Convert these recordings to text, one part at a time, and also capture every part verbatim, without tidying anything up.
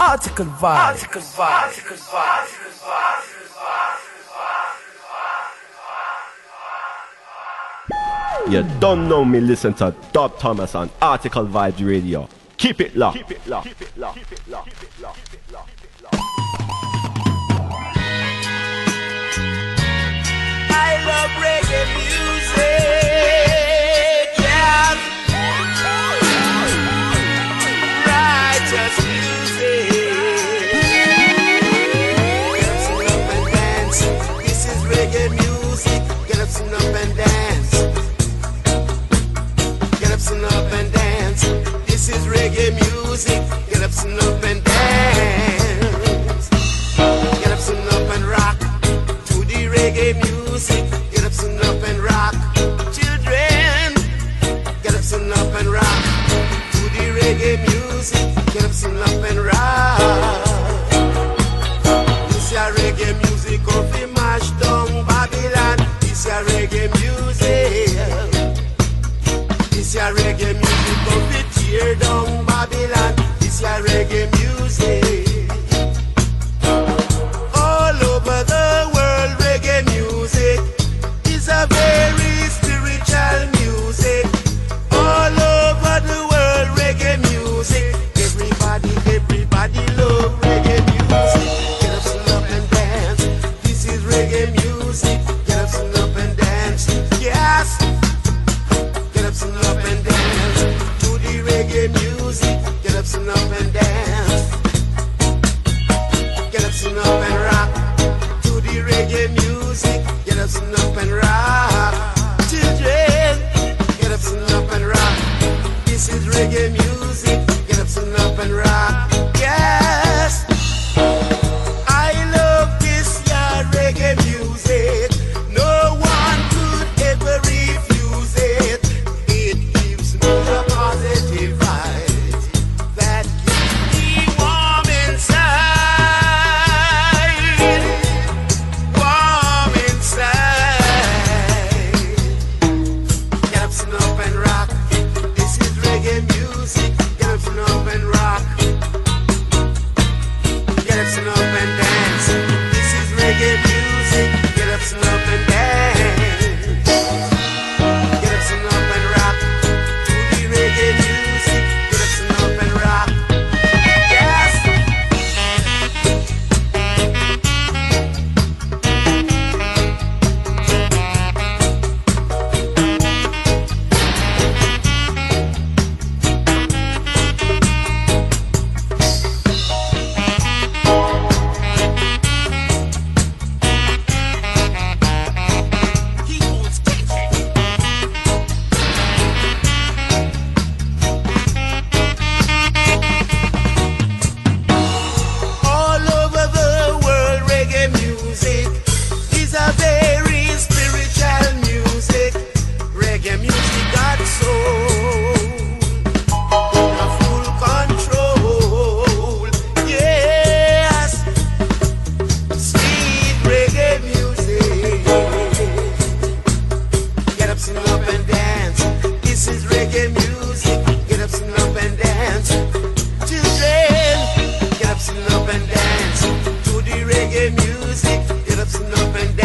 Article Vibes. Article Vibes. Article Vibes. Article Vibes. You don't know me, listen to Dub Thomas on Article Vibes Radio. Keep it locked. Keep it locked. Keep it locked. Keep it locked. Keep it locked. Keep it locked. Keep it locked. I love reggae music. Yeah. Righteous music. Sing up and dance. This is reggae music. Get up, sing up and dance. Sing up and dance. This is reggae music. Get up, sing up and dance. Get up, sing up and rock to the reggae music. Get up, sing up and rock, children. Get up, sing up and rock to the reggae music. Get up, sing up and rock. This is reggae music of the mash down Babylon. This is reggae music. This ya reggae music, come to tear down Babylon. This ya reggae music. All over the world, reggae music is a very spiritual music. All over the world, reggae music. Everybody, everybody love reggae music. Get up, sing up and dance. This is reggae music. Get up, sing up and dance. Yes. Sing up and dance to the reggae music. Get up, sing up and dance. Get up, sing up and rock to the reggae music. Get up, sing up and rock, children. Get up, sing up and rock. This is reggae music. Get up, sing up and rock. Yes, I love this yeah reggae music. No one could ever refuse it. A positive vibe that keeps me warm inside, warm inside. Get up, sing up and rock. This is reggae music. Get up, sing up and rock. Get up, sing up and dance. This is reggae music. Get up, sing up and dance.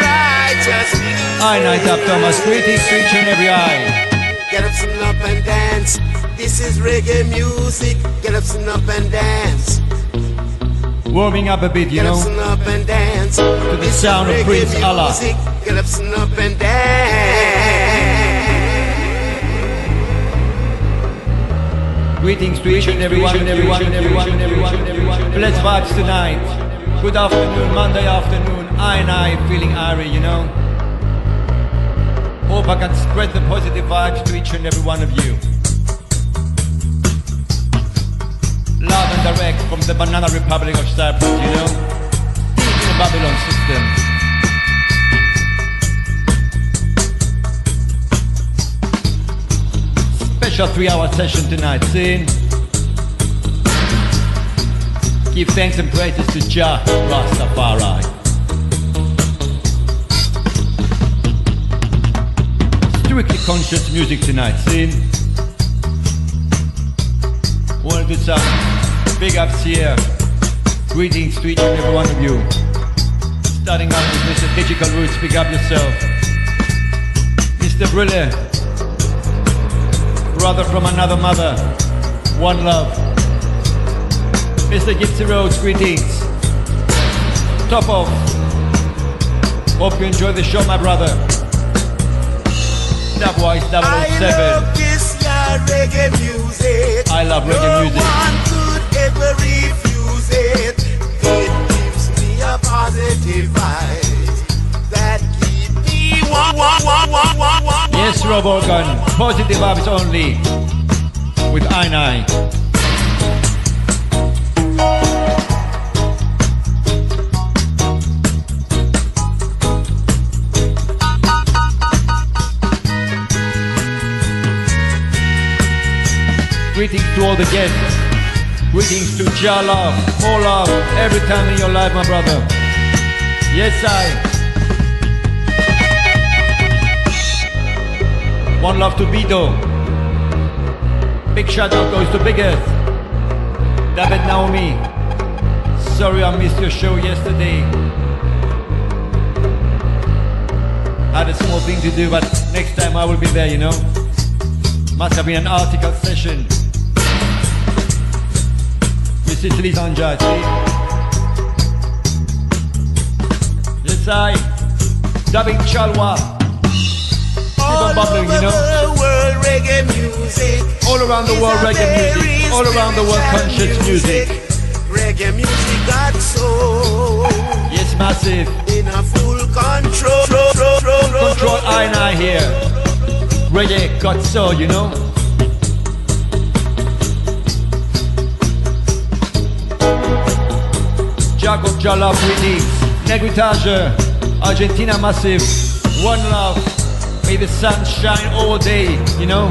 Right, I know Dub Thomas, greetings to each and every eye. Get up, some up and dance. This is reggae music. Get up, some up and dance. Warming up a bit, you get know. Get up, up and dance to the this sound of Prince Allah. Music. Get up, some up and dance. Greetings to each and every one, everyone, everyone, everyone, everyone. Bless vibes tonight. Good afternoon, Monday afternoon. I and I feeling airy, you know. Hope I can spread the positive vibes to each and every one of you. Live and direct from the Banana Republic of Cyprus, you know, in the Babylon system. Special three-hour session tonight, see? Give thanks and praises to Jah Rastafari. Strictly conscious music tonight, see? Want to do some big ups here. Greetings to each and every one of you. Starting off with Mister Digital Roots, pick up yourself. Mister Brille, brother from another mother, one love. Mister Gypsy Road, greetings. Top off. Hope you enjoy the show, my brother. Stabwise double oh seven. I love this reggae music. I love reggae music. Refuse it. It gives me a positive vibe that keep me wa wa wa wa wa wa. Yes, Robo Gun, positive vibes only with I nine. Greetings to all the guests. Greetings to Jah love, more love, every time in your life, my brother. Yes, I. One love to Bido. Big shout out goes to Big Earth. David Naomi. Sorry I missed your show yesterday. Had a small thing to do, but next time I will be there, you know. Must have been an article session. Sicily's on Jai, see? Yes, I. Dubbing Chalwa. All bubbling, over you know? The world, reggae music. All around the world, reggae music. All around the world, conscious music. Reggae music got soul. Yes, massive. In a full control. Control I and I here. Reggae got soul, you know? Jacob Jala, greetings. Negritage, Argentina Massive. One love. May the sun shine all day, you know.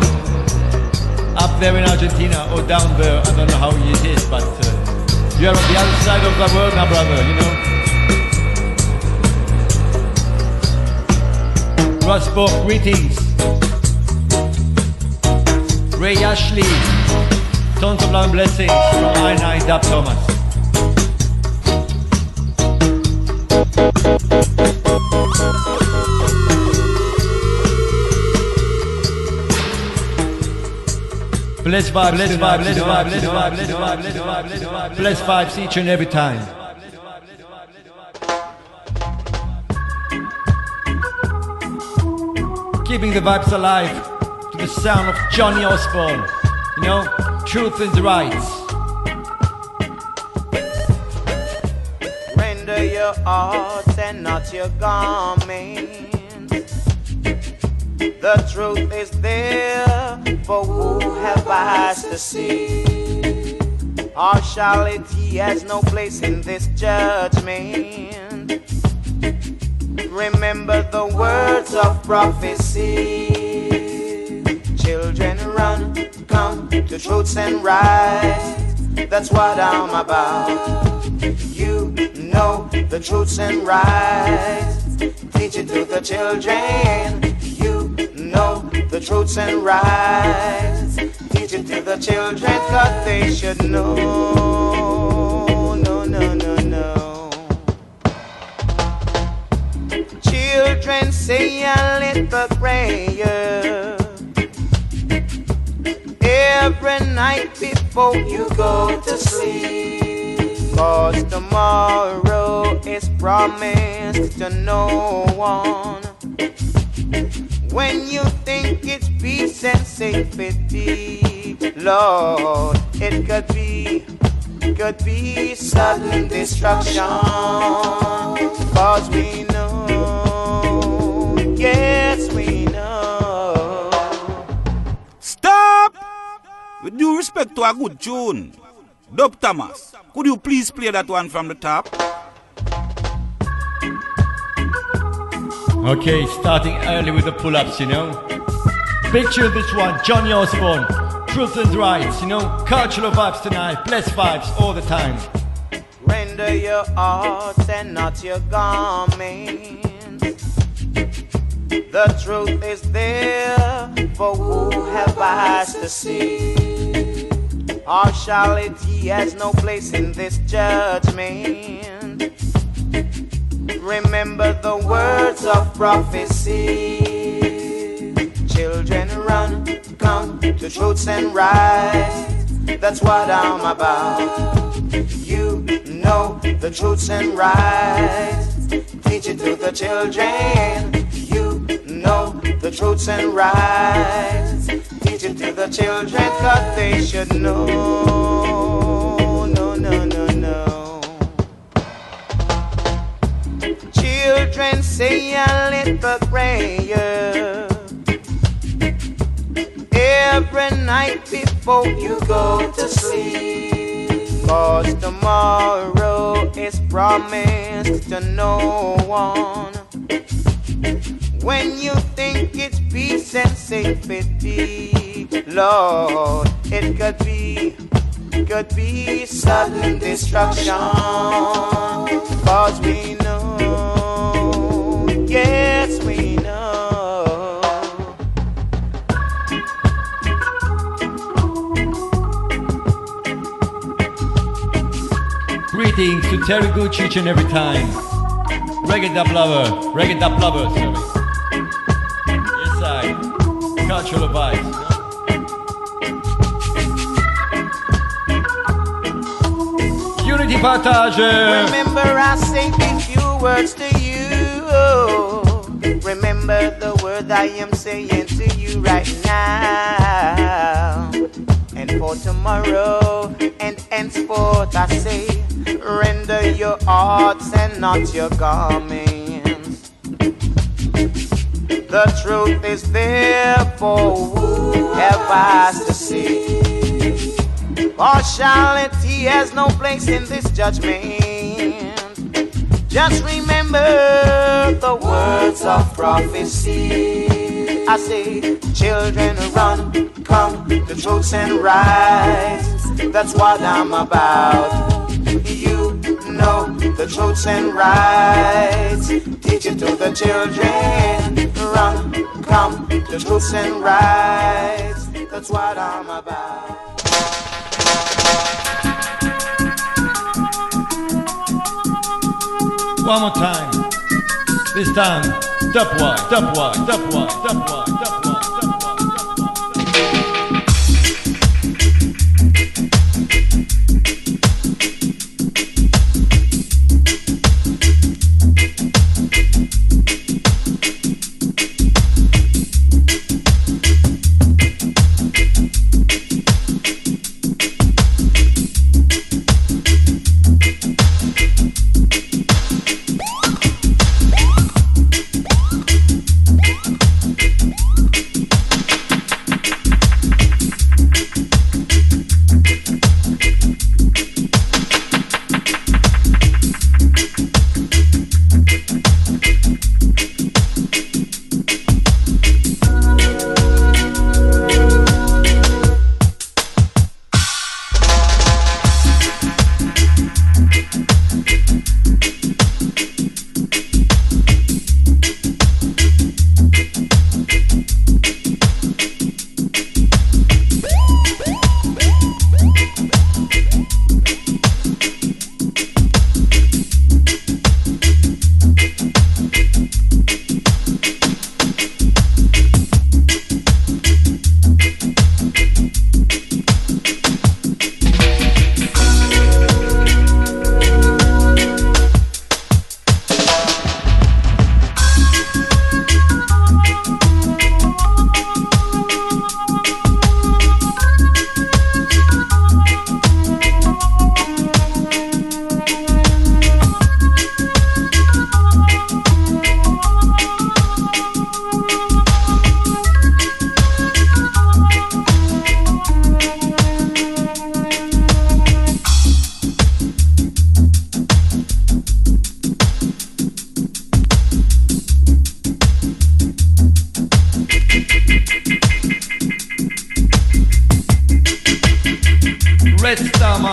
Up there in Argentina or down there, I don't know how it is, but uh, you're on the other side of the world, my brother, you know. Rasborg, greetings. Ray Ashley, tons of love blessings from I nine Dub Thomas. Bless vibes, bless vibes, bless vibes, bless vibes, bless vibes, bless vibes, bless vibes each and every time. Keeping the vibes alive to the sound of Johnny Osborne. You know, truth is right. Render your arts and not your garments. The truth is there, for who have eyes to see? Partiality has no place in this judgment. Remember the words of prophecy. Children, run, come to truths and rights. That's what I'm about. You know the truths and rights. Teach it to the children. Know the truths and rights. Teach it to the children, cause they should know. No, no, no, no. Children children say a little prayer every night before you go to sleep, cause tomorrow is promised to no one. When you think it's peace and safety, Lord, it could be, could be sudden destruction. Cause we know, yes we know. Stop! With due respect to a good tune, Dub Thomas, could you please play that one from the top? Okay, starting early with the pull-ups, you know. Picture this one, Johnny Osborne, Truth and Rights, you know. Cultural vibes tonight, blessed vibes all the time. Render your arts and not your garments. The truth is there, for who have eyes to see? Partiality has no place in this judgment. Remember the words of prophecy. Children, run, come to truths and rights. That's what I'm about. You know the truths and rights. Teach it to the children. You know the truths and rights. Teach it to the children, cause they should know. No, no, no, no. Children say a little prayer every night before you go to sleep, cause tomorrow is promised to no one. When you think it's peace and safety, Lord, it could be, could be sudden destruction. Cause we know, yes, we know. Greetings to Terry Goodchild and every time. Reggae dab lover, reggae dab lover, sorry. Yes, I. Cultural advice. Unity partage. Remember, I say these few words to you. Remember the word I am saying to you right now. And for tomorrow and henceforth I say, render your arts and not your garments. The truth is there for whoever has to see. Partiality has no place in this judgment. Just remember the words of prophecy. I say, children, run, come to truth and rights. That's what I'm about. You know the truth and rights. Teach it to the children. Run, come to truth and rights. That's what I'm about. One more time. This time, dub wide, dub wide, dub wide, dub wide, dub wide, dub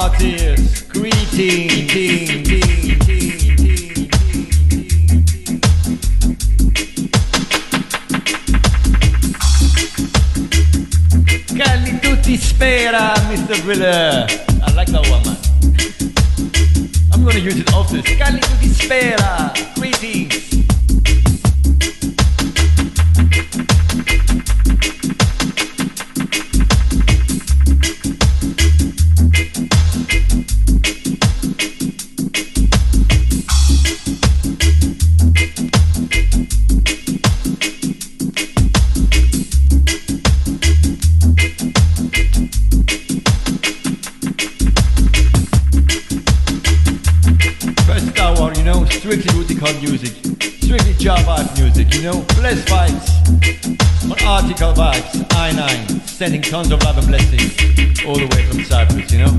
artists, greetings. Cali tutti spera, Mister Briller. I like that one, man. I'm gonna use it often. Cali tutti spera, greetings. Strictly Rooticon music, strictly Jah Vibe music, you know, bless vibes on Article Vibes, I nine, sending tons of love and blessings all the way from Cyprus, you know.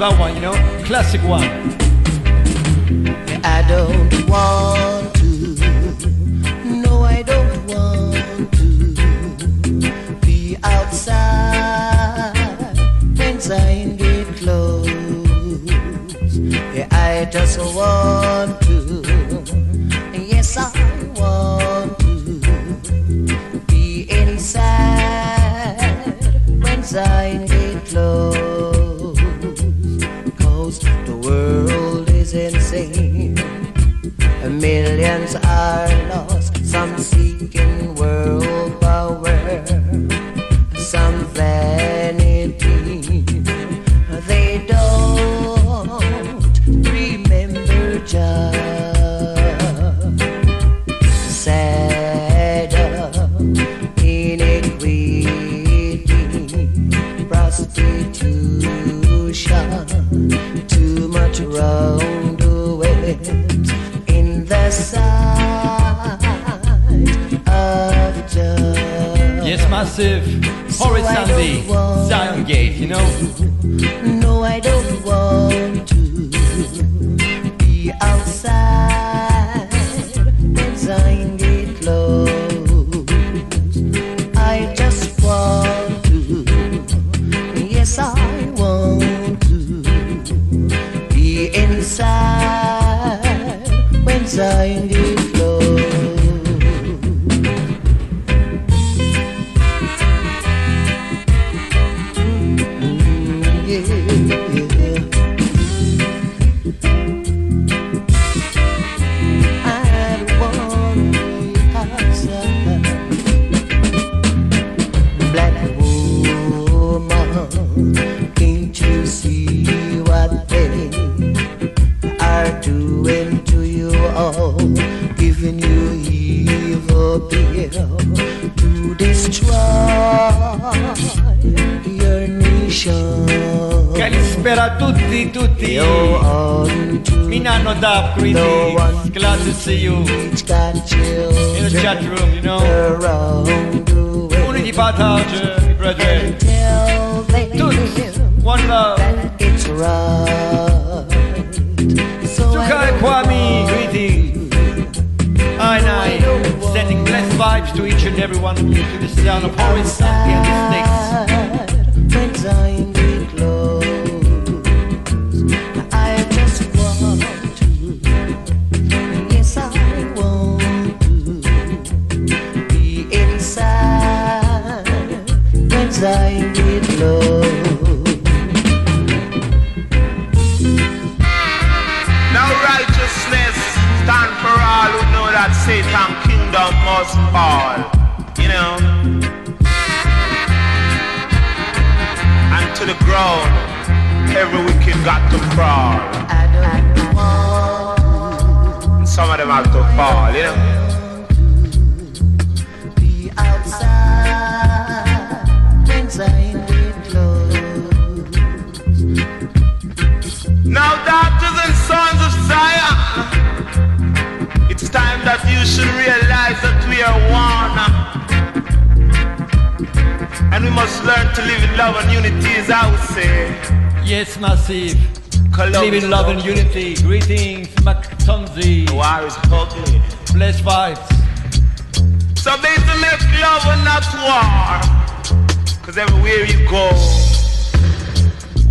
That one, you know, classic one. I don't want to, no, I don't want to be outside when Zion Gate close. Yeah, I just want to, yes, I want to be inside when Zion Gate close. Insane. Millions are lost, some seeking world power, some vanity. They don't remember Jah. Sad inequity, prostitution, too much wrong. In the sight of Jah. Yes, massive. Horace Sandy, Zion Gate, you know. No, I don't want to be outside when Zion Gate close. I just want to, yes, I want to be inside. Zion Gate close. Mm, yeah, yeah. I want the outside. Black woman, can't you see what they are doing? Oh, giving you evil pill to destroy your nation. Calispera tutti, tutti. Mi nano Dab, greetings. Glad to see you in the chat room, you know. Unity Battage, brethren. Tutti, one love. It's right. Tukai Kwame, greetings. I nine, sending blessed vibes to each and every one of you to the sound of Horace Sandy and the Sticks. When Zion Gate close, I just want to, yes, I want to be inside when Zion Gate close. That Satan kingdom must fall, you know, and to the ground every wicked got to crawl. And some of them have to fall, you know. Be outside. that you should realize that we are one. And we must learn to live in love and unity, as I would say. Yes, Massive. Cologne. Live in love and unity. Greetings, Mactonzi. Oh, Iris Coakley. Blessed vibes. So they to make love and not war. Because everywhere you go,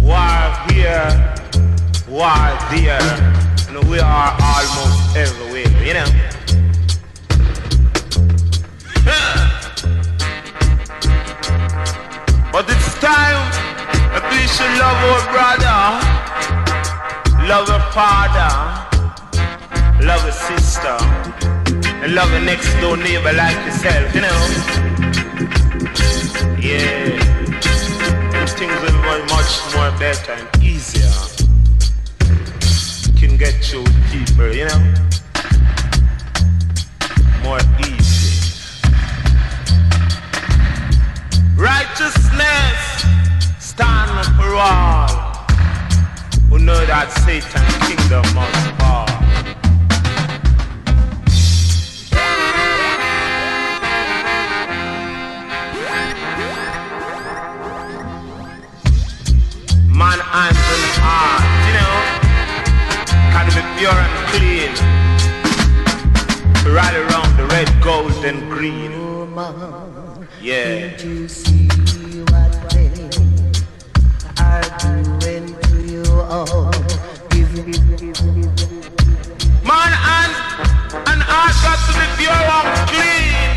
war here, war there. And we are almost everywhere, you know. But it's time that we should love our brother, love our father, love our sister, and love our next door neighbor like yourself, you know. Yeah, things will be much more better and easier. Can get you deeper, you know, more easy. Righteousness stand for all who know that Satan's kingdom must fall. Man and heart, you know, can be pure and clean, right around the red, gold and green. Yeah. Did you see what they are doing to you all? Man and, and heart got to be pure and clean,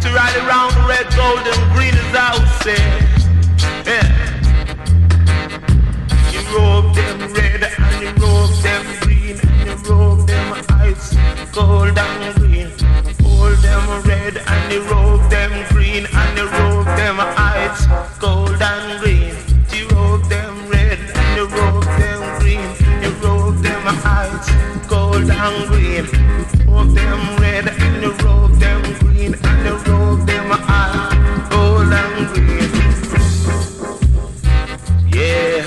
to ride around the red, gold and green, as I would say. Yeah. You robe them red, you robe them green, and you robe them ice, gold and green. Hold them red, and you robe them green, and you robe them ice, gold and green. You robe them red, and you robe them green, you robe them ice, gold and green. Robe them red, and you robe them green, and you robe them ice, gold and green. Yeah.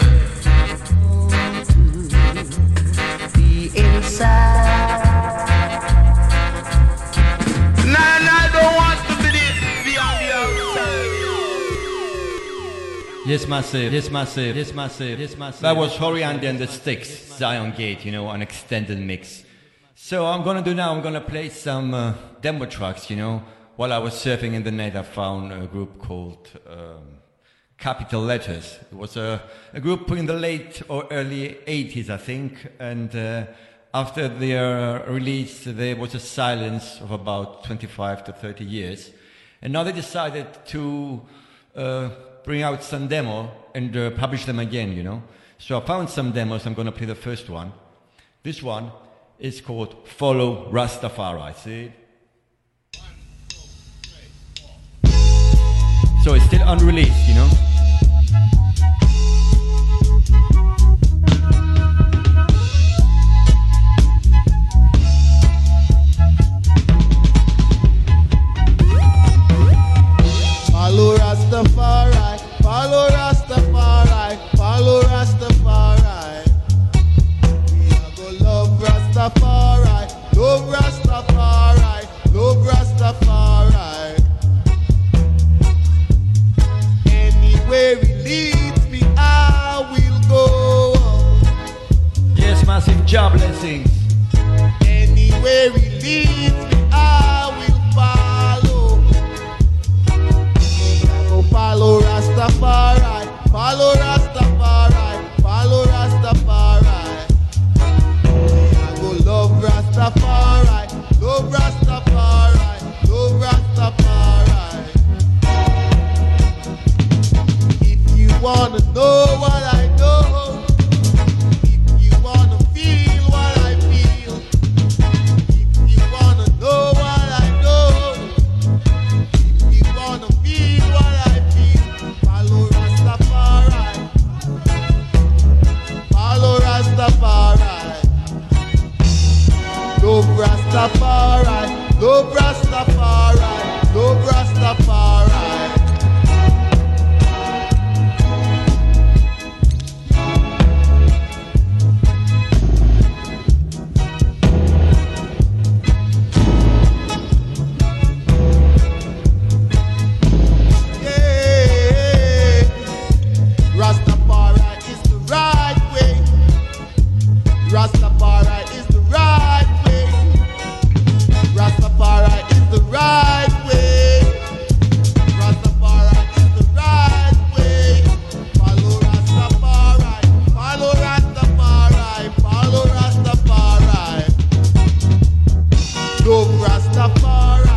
Yes, Massive, yes, Massive, yes, Massive, yes, Massive. That was Hori and then the Sticks, Zion Gate, you know, an extended mix. So I'm gonna do now, I'm gonna play some uh, demo tracks, you know. While I was surfing in the net, I found a group called um, Capital Letters. It was a, a group in the late or early eighties, I think. And uh, after their release, there was a silence of about twenty-five to thirty years. And now they decided to... Uh, bring out some demo and uh, publish them again, you know. So I found some demos. I'm going to play the first one. This one is called Follow Rastafari. See? One, two, three, four. So it's still unreleased, you know. Follow Rastafari. Follow Rastafari, follow Rastafari. We are gonna love Rastafari, love Rastafari, love Rastafari. Anywhere he leads me, I will go. Yes, Massive, Jah blessings. Anywhere he leads me, I will follow. We are gonna follow Rastafari. Rastafari, follow Rastafari, follow Rastafari. I go love Rastafari, love Rastafari, love Rastafari. If you wanna know what I know, if you wanna feel what I feel, if you wanna know what I know, if you wanna feel what I feel. Rastafari, love Rastafari, love Rastafari, love Rastafari. Rastafari is the right way. Rastafari is the right way. Rastafari is the right way. Follow Rastafari, follow Rastafari, follow Rastafari. Love Rastafari,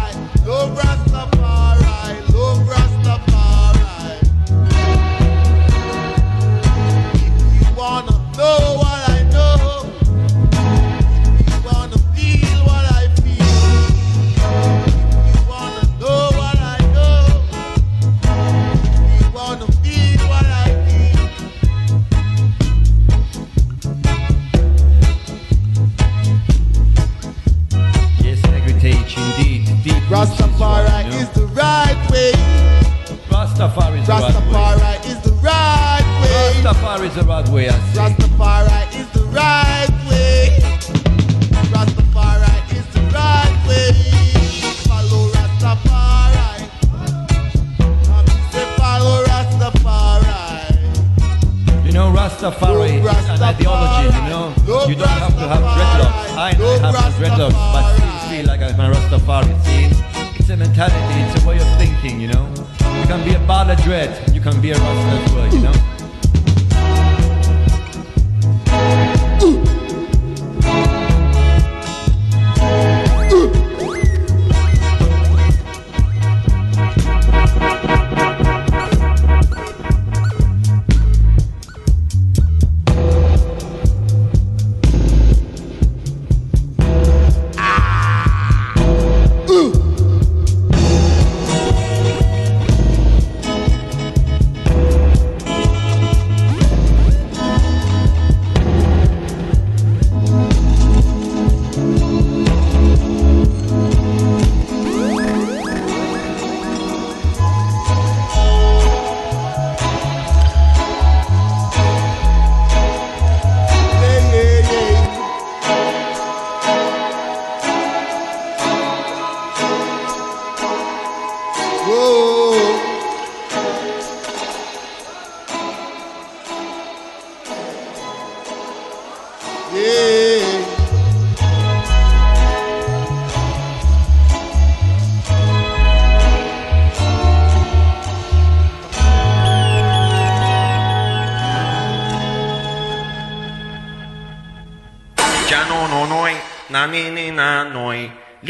love Rastafari, love Rastafari. If you wanna know what I know, if you wanna feel what I feel, if you wanna know what I know, if you wanna feel what I feel. Yes, heritage indeed. Deep Rastafari is, is the right way. Rastafari is Rastafari the right way. Rastafari is the right way, I say. Rastafari is the right way. Rastafari is the right way. Follow Rastafari. I'm say follow Rastafari. You know Rastafari is an ideology, you know. You don't have to have dreadlocks. I know I have dreadlocks, but I feel like I'm a Rastafari, see? It's a mentality, it's a way of thinking, you know. You can be a ball of dread, you can be a Rastafari, you know.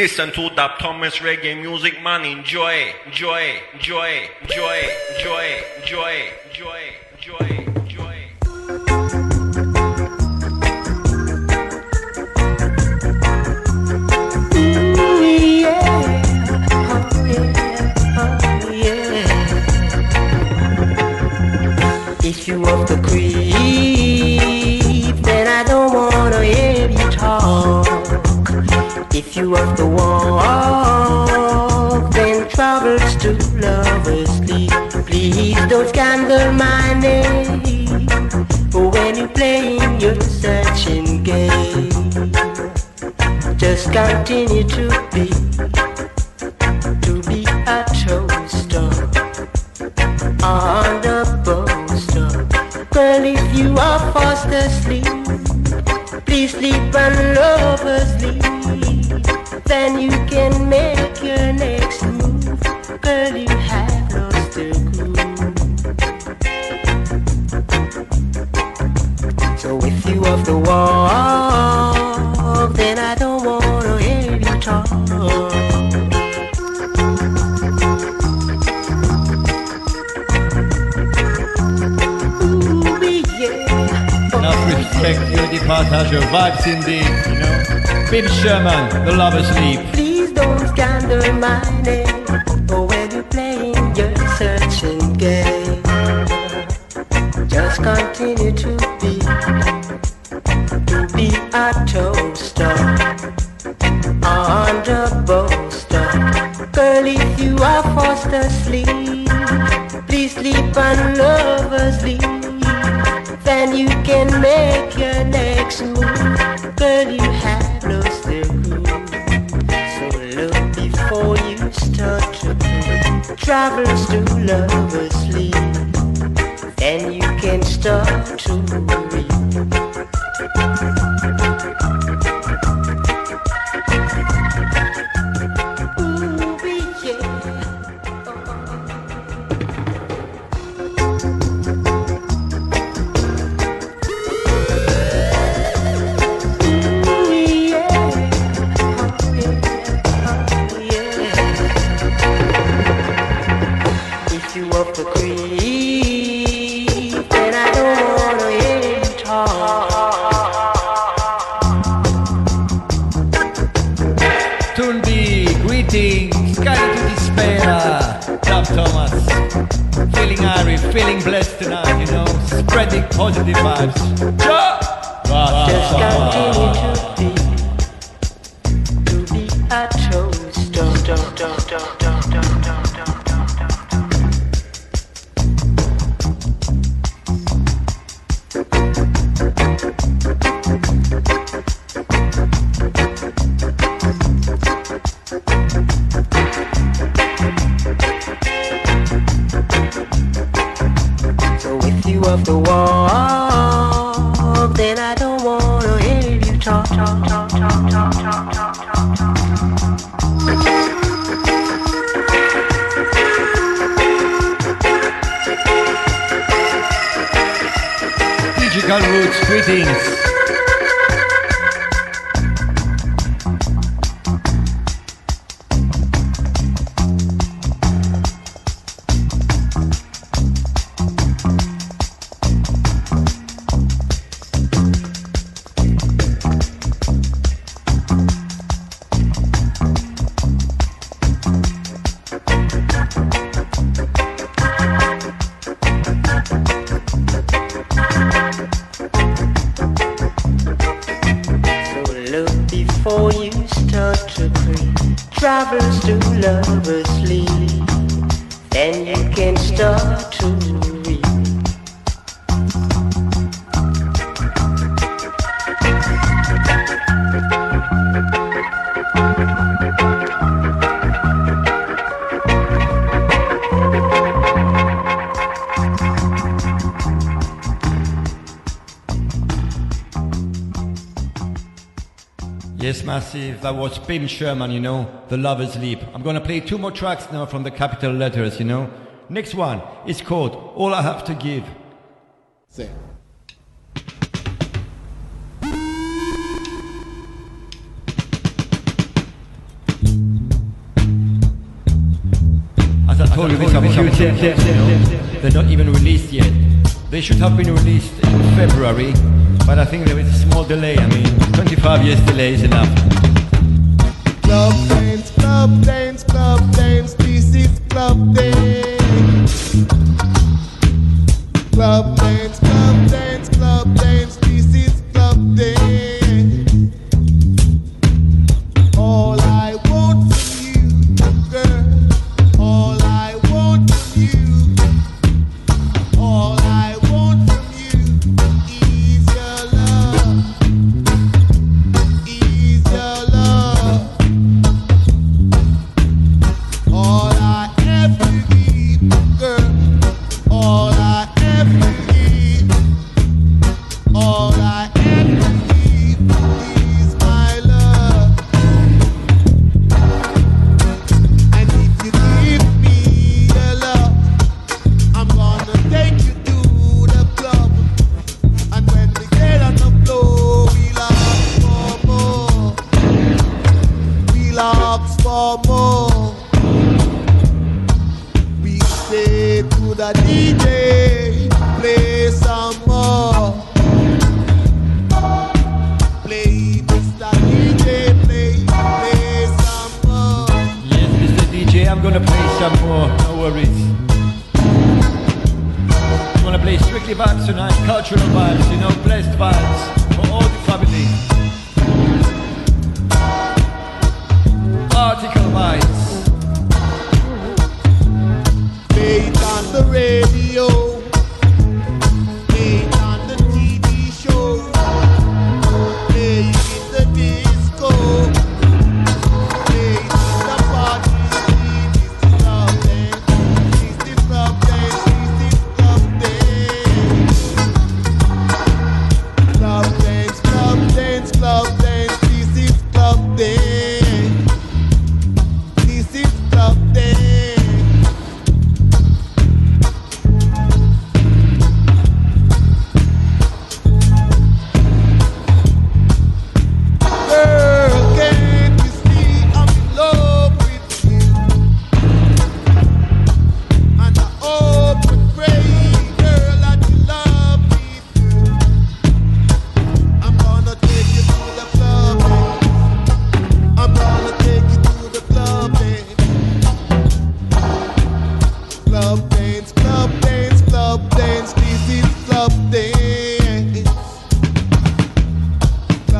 Listen to Dub Thomas reggae music, man. Enjoy, enjoy, enjoy, enjoy, enjoy, enjoy, enjoy, enjoy, enjoy. Ooh, yeah. Oh, yeah. Oh, yeah. If you want to creep, then I don't want to hear you talk. If you have to walk, then troubles to lovers leave. Please don't scandal my name when you're playing your searching game. Just continue to be, to be a toaster on the poster. Girl, if you are fast asleep, please sleep and lovers sleep. Then you can make your next move. Girl, you have lost the groove. So if you off the walk, then I don't want to hear you talk. Ooh, yeah. Enough respect, you departage your vibes indeed, you know. Bim Sherman, the lover's leap. Please don't scandal my name, or when you're playing your searching game. Just continue to be, to be a toaster, on the bolster. Girl, if you are forced asleep, please sleep on lover's leap. Then you can make your next move. Girl, you have lost the groove. So look before you start to move. Travels to lovers sleep. Then you can start to read. We're feeling blessed tonight, you know, spreading positive vibes. Ja! Bah, just bah, continue bah, bah. To be, to be a toast. Don't, don't, don't, don't, don't, don't, don't, don't. Of the wall, then I don't want to hear you talk, talk, talk, talk, talk, talk, talk, talk, talk, talk. Digital Roots, greetings. Massive. That was Bim Sherman, you know, The Lover's Leap. I'm going to play two more tracks now from the Capital Letters, you know. Next one is called All I Have to Give. Say. As I told you, these are huge hits, you know. They're not even released yet. They should have been released in February, but I think there is a small delay. I mean, twenty-five years delay is enough. Club dance, club dance, club dance, this is club dance. Club dance, club dance, club dance, this is club dance. All I want from you, girl, all I want from you, all I love.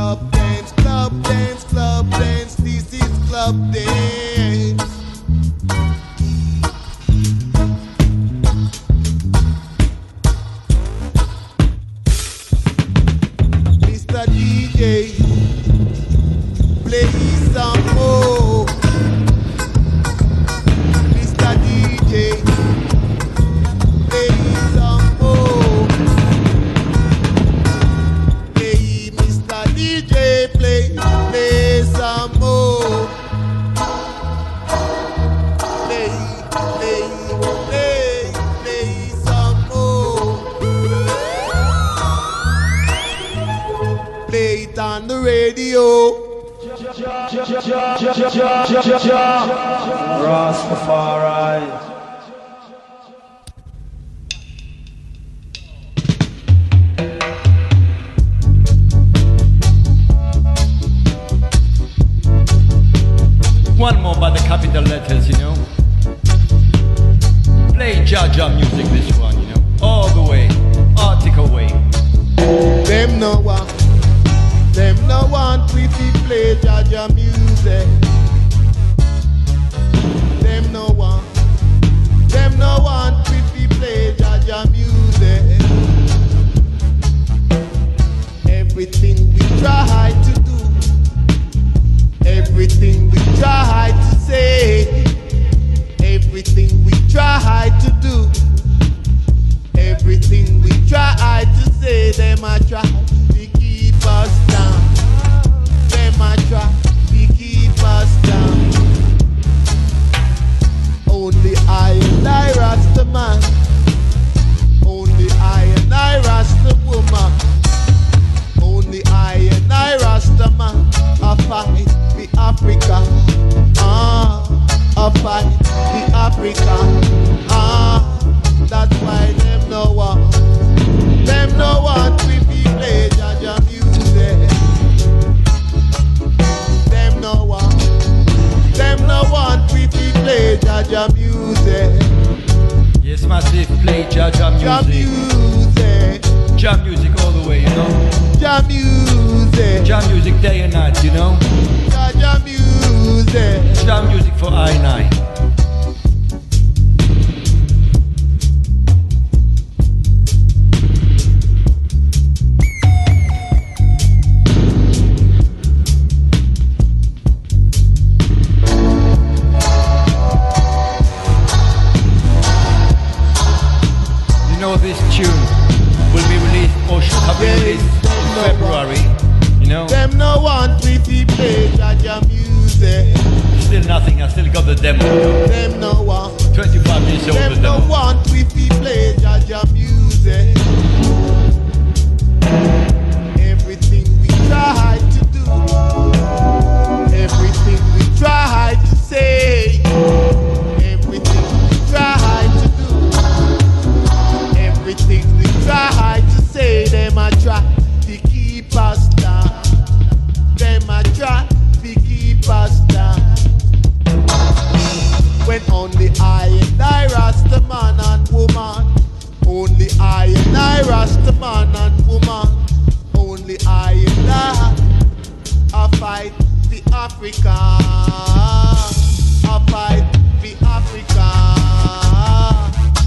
club dance, club dance, club dance. This is club dance. Mister D J, play some more. Mister D J, play some more. Play, Mister D J, play, play some more. Play, play, play. On the radio, Rastafari. One more by the capital letters, you know. Play Jah Jah music, this one, you know, all the way, Article way. Them no one. Them no want we to play Jah Jah music. Them no want. Them no want we to play Jah Jah music. Everything we try to do, everything we try to say, everything we try to do, everything we try to say, them a try to keep us. Try to keep us down. Only I and I rust the man. Only I and I rust the woman. Only I and I rust the man. I fight the Africa. Ah, I fight the Africa. Ah, that's why them no one. Them no one we be play Jah Jah music. No one, them no one we play Jah Jah music. Yes, massive play Jah Jah music. Jah music. music all the way, you know. Jah music. Jah music day and night, you know. Jah Jah music. Jah music for I and I. This tune will be released or should have been released in February, you know. Them no want we play Jah Jah music. Still nothing, I still got the demo. Them no want. twenty-five years old, them no want we play Jah Jah music. Everything we try to do, everything we try to say, everything we try to do, everything we try to say, them a try to keep us down. Them a try to keep us down. When only I and I rasta man and woman, only I and I rasta man and woman, only I and I, I fight the Africa. I fight the Africa.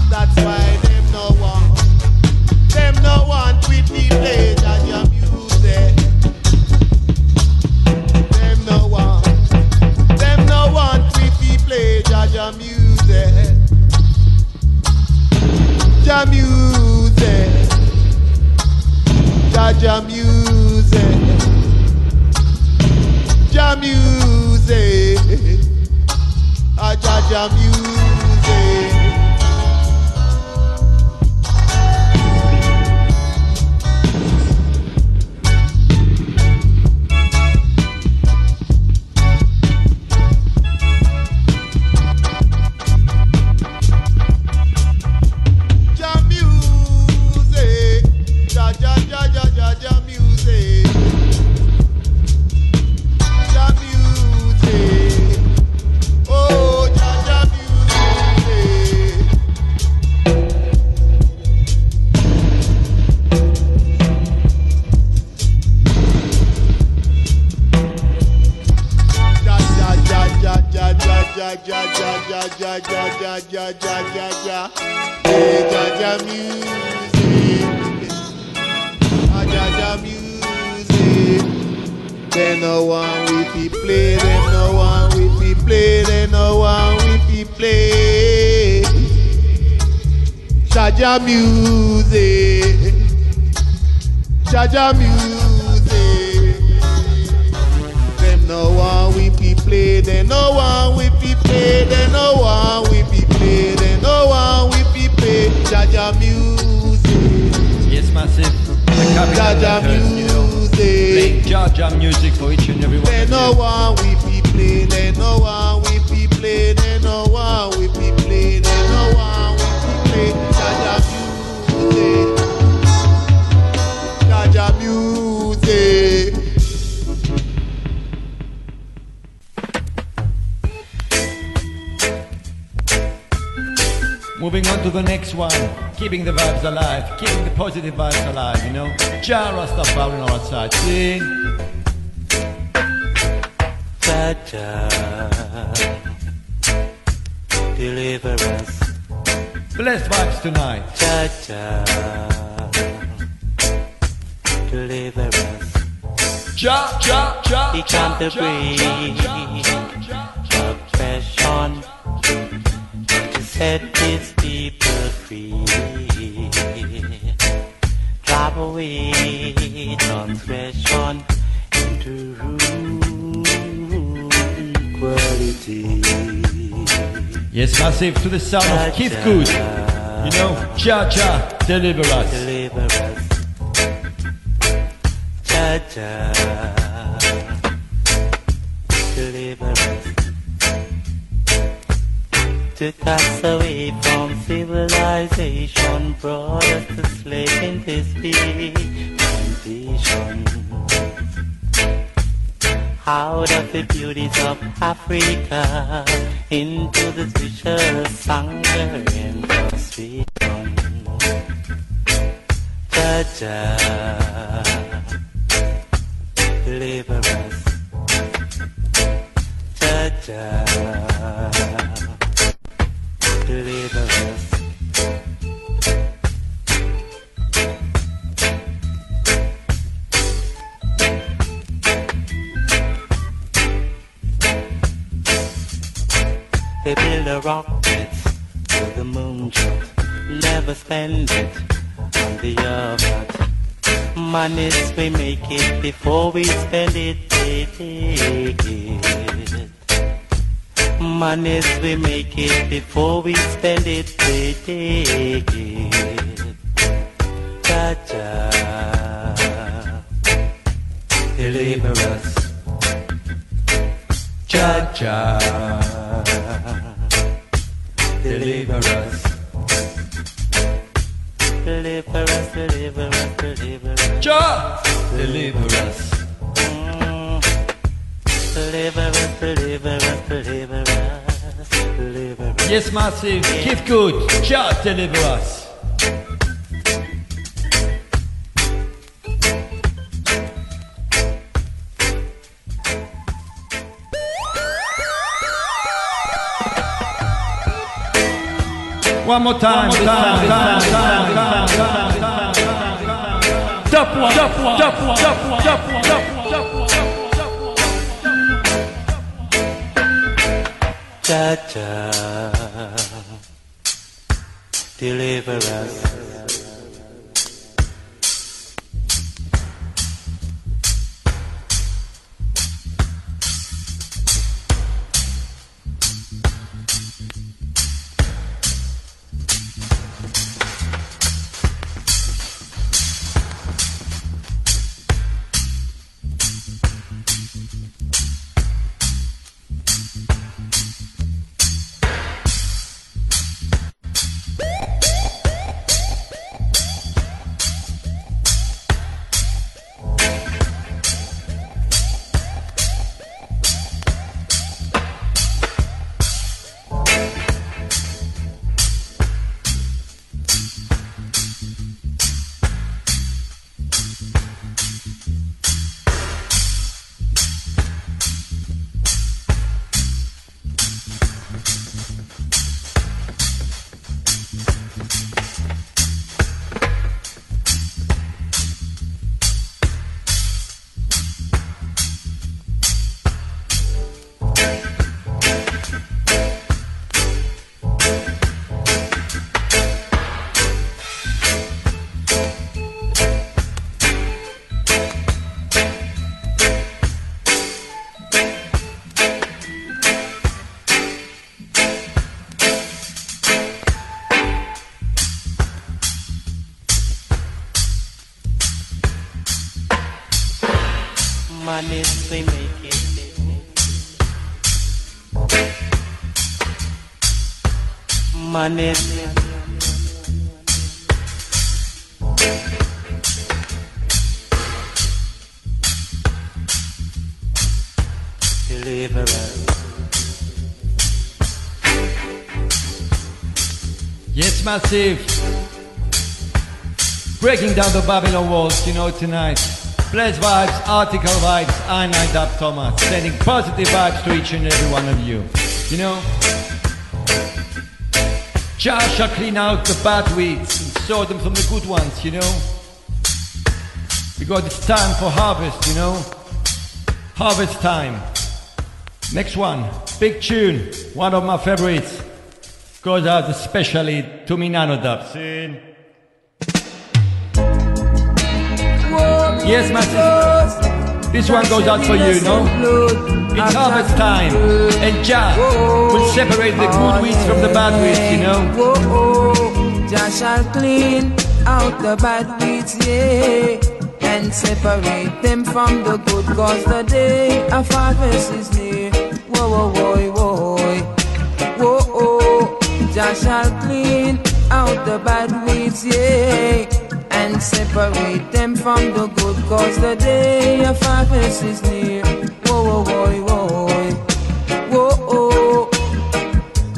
That's why them no one. Them no one with the play Jah Jah music. Them no one. Them no one with the play Jah Jah music. Jah music. Jah Jah music. Jah music. Jah Jah Jah Jah Jah Jah Jah Jah Jah Jah. Hey Jah Jah music, Jah Jah music. They no one we fi play, they no one we fi play, they no one we fi play. Jah Jah music, Jah Jah music. Them no one we be play, they no one we be play, they no one we be play, they no one we be play. Jah Jah music. Yes, massive. Jah Jah music. Jah Jah music for each and every one. They no one we be play, they no one we be play, they no one we be play, they no one we be play. Jah Jah music. Jah Jah music. Moving on to the next one, keeping the vibes alive, keeping the positive vibes alive, you know. Jah Rastafari on our side. See? Jah Jah, deliver us. Blessed vibes tonight. Jah Jah, deliver us. Jah, Jah, Jah, he can't breathe oppression to set his people free. Drive away transgression into equality. Yes, massive to the sound Jah, of Keith Kuhn. You know, Jah, Jah, deliver us. Deliver us. Jah Jah, deliver us. Took us away from civilization, brought us to slave in this big condition. Out of the beauties of Africa, into the vicious hunger and frustration. Jah Jah, deliver us. Jah Jah, deliver us. They build a rocket to the moon shot, never spend it on the earth. Manage we make it before we spend it, they take it. Manage we make it before we spend it, they take it. Jah Jah, deliver us. Jah Jah, deliver us. Deliver us, deliver us, deliver us. Jah, deliver us. Deliver us, deliver us, deliver us, deliver us. Yes, massive. Yeah. Keep good. Jah, deliver us. One more time, one more time, time, time, time, time, time, time. Top one, top one, top one, top one, top one, top one, top one. Jah Jah, deliver us. honestly make it. Money, deliverer, yes, massive. Breaking down the Babylon walls, you know, tonight. Bless vibes, article vibes, and I Dub Thomas, sending positive vibes to each and every one of you. You know, Jah shall clean out the bad weeds and sort them from the good ones, you know. Because it's time for harvest, you know. Harvest time. Next one, big tune, one of my favorites. Goes out especially to me Nano Dubs. Yes, my sister. This one goes out for you, no? It's harvest time, and Jah will separate the good weeds from the bad weeds, you know. Jah shall clean out the bad weeds, yeah, and separate them from the good, cause the day of harvest is near. Whoa, whoa, whoa, whoa, whoa. Jah shall clean out the bad weeds, yeah, and separate them from the good, cause the day of harvest is near. Whoa, whoa, whoa, whoa, whoa, whoa.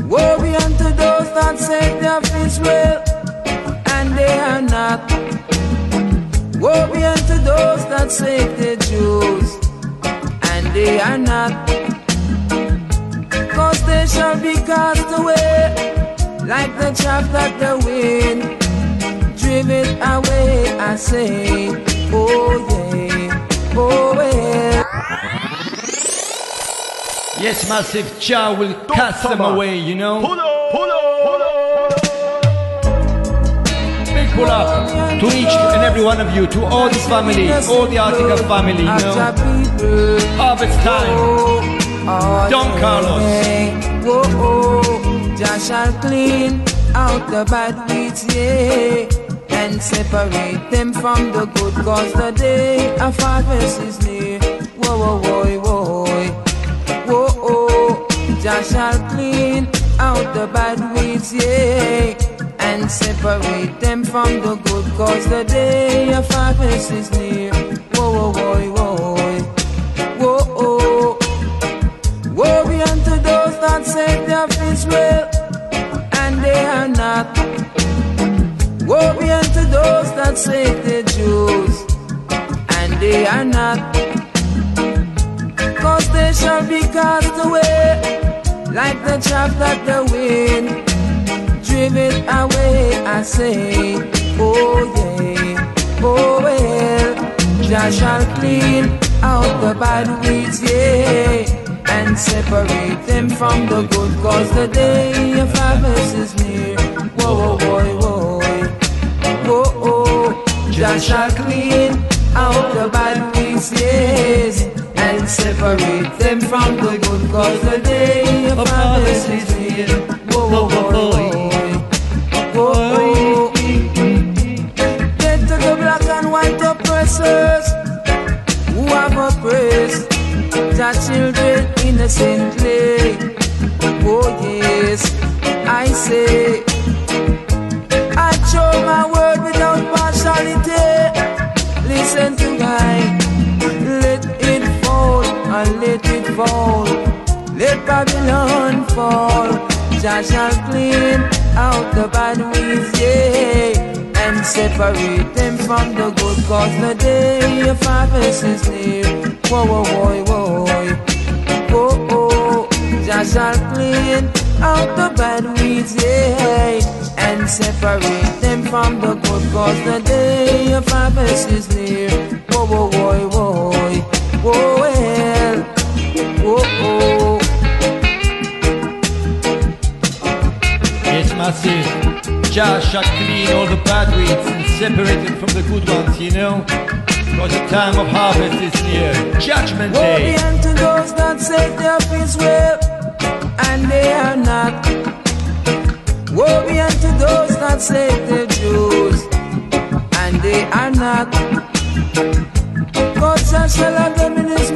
Worry unto those that say they have Israel and they are not. Worry unto those that say they're Jews and they are not. Cause they shall be cast away like the chaff that the wind driven away. I say, oh yeah, oh yeah. Yes, massive. Jah will Don't cast them up. Away, you know. Pull up, pull up, pull up. Big pull up to each and every one of you, to all the family, all the Article family, you know. Harvest time. Don Carlos. Jah shall clean out the bad weeds, yeah, and separate them from the good, cause the day of harvest is near. Whoa, whoa, whoa, whoa. Whoa, oh, Jah shall clean out the bad weeds, yeah, and separate them from the good, cause the day of harvest is near. Whoa, whoa, whoa, whoa, whoa, whoa. Worry unto those that say they have Israel and they are not. Worry unto those that say they're Jews and they are not. Cause they shall be cast away like the chaff that the wind driven away. I say, oh yeah, oh well. Jah shall clean out the bad weeds, yeah, and separate them from the good, cause the day of harvest is near. Whoa, whoa, whoa, whoa, whoa. Jah shall clean out the bad weeds, yes, and separate them from the good, cause the day of harvest is near. Whoa, whoa, whoa, whoa, whoa, whoa. Get to the black and white oppressors who have oppressed their children innocently. Oh yes, I say, I show my word without partiality. Listen to mine. Let it fall, let Babylon fall. Jah shall clean out the bad weeds, yeah, and separate them from the good, cause the day of harvest is near. Whoa, whoa, whoa, whoa, whoa, whoa. Jah shall clean out the bad weeds, yeah, and separate them from the good, cause the day of harvest is near. Whoa, whoa, whoa, whoa, whoa, well, whoa, whoa. Yes, massive. Jah shall clean all the bad weeds and separate them from the good ones, you know. Because the time of harvest is near. Judgment Day. Worry unto those that say they have Israel and they are not. Worry unto those that say they're Jews and they are not. God shall have them in his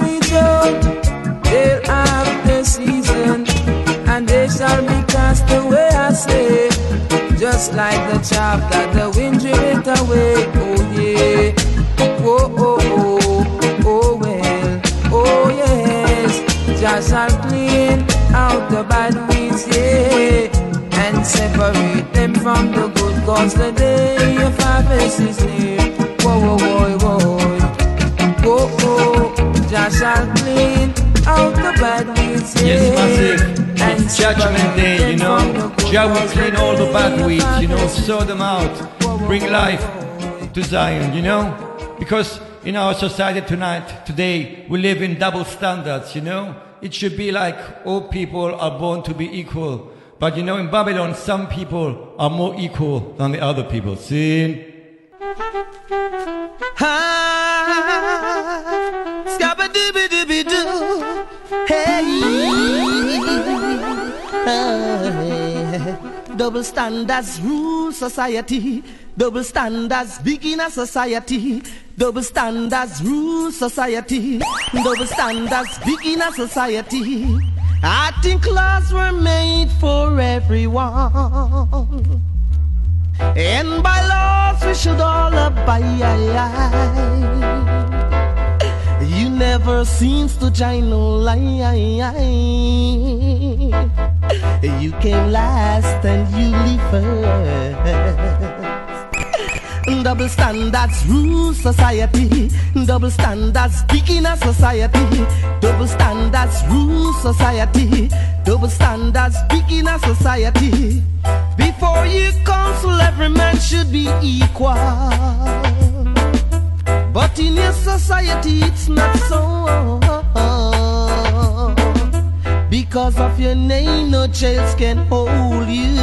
Jah shall clean out the bad weeds, yeah, and separate them from the good, cause the day of harvest is near. Whoa, whoa, whoa, whoa, whoa, whoa. Jah shall clean out the bad weeds, yeah. Yes, massive. And it's Judgment Day, you know. Jah will clean all the bad weeds, you know, sow them out, bring life to Zion, you know, because in our society tonight, today, we live in double standards, you know. It should be like all people are born to be equal. But you know, in Babylon, some people are more equal than the other people. See? Ah, scabba-dooby-dooby-doo. Hey. Ah, double standards rule society. Double standards begin a society. Double standards rule society. Double standards begin a society. Acting laws were made for everyone, and by laws we should all abide. You never seems to join no lie. You came last and you leave first. Double standards rule society. Double standards begin a society. Double standards rule society. Double standards begin a society. Before you counsel, every man should be equal. But in your society, it's not so. Because of your name, no jails can hold you.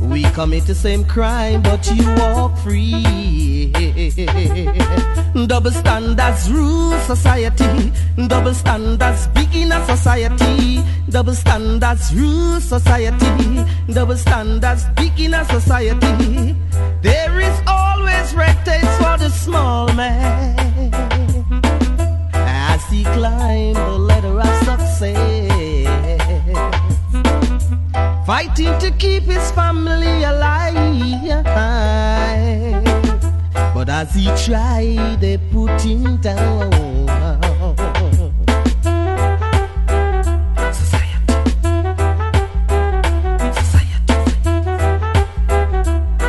We commit the same crime, but you walk free. Double standards rule society. Double standards begin a society. Double standards rule society. Double standards begin a society. There is always red tape for the small man as he climbs the ladder of success, fighting to keep his family alive. But as he tried, they put him down. Society. Society.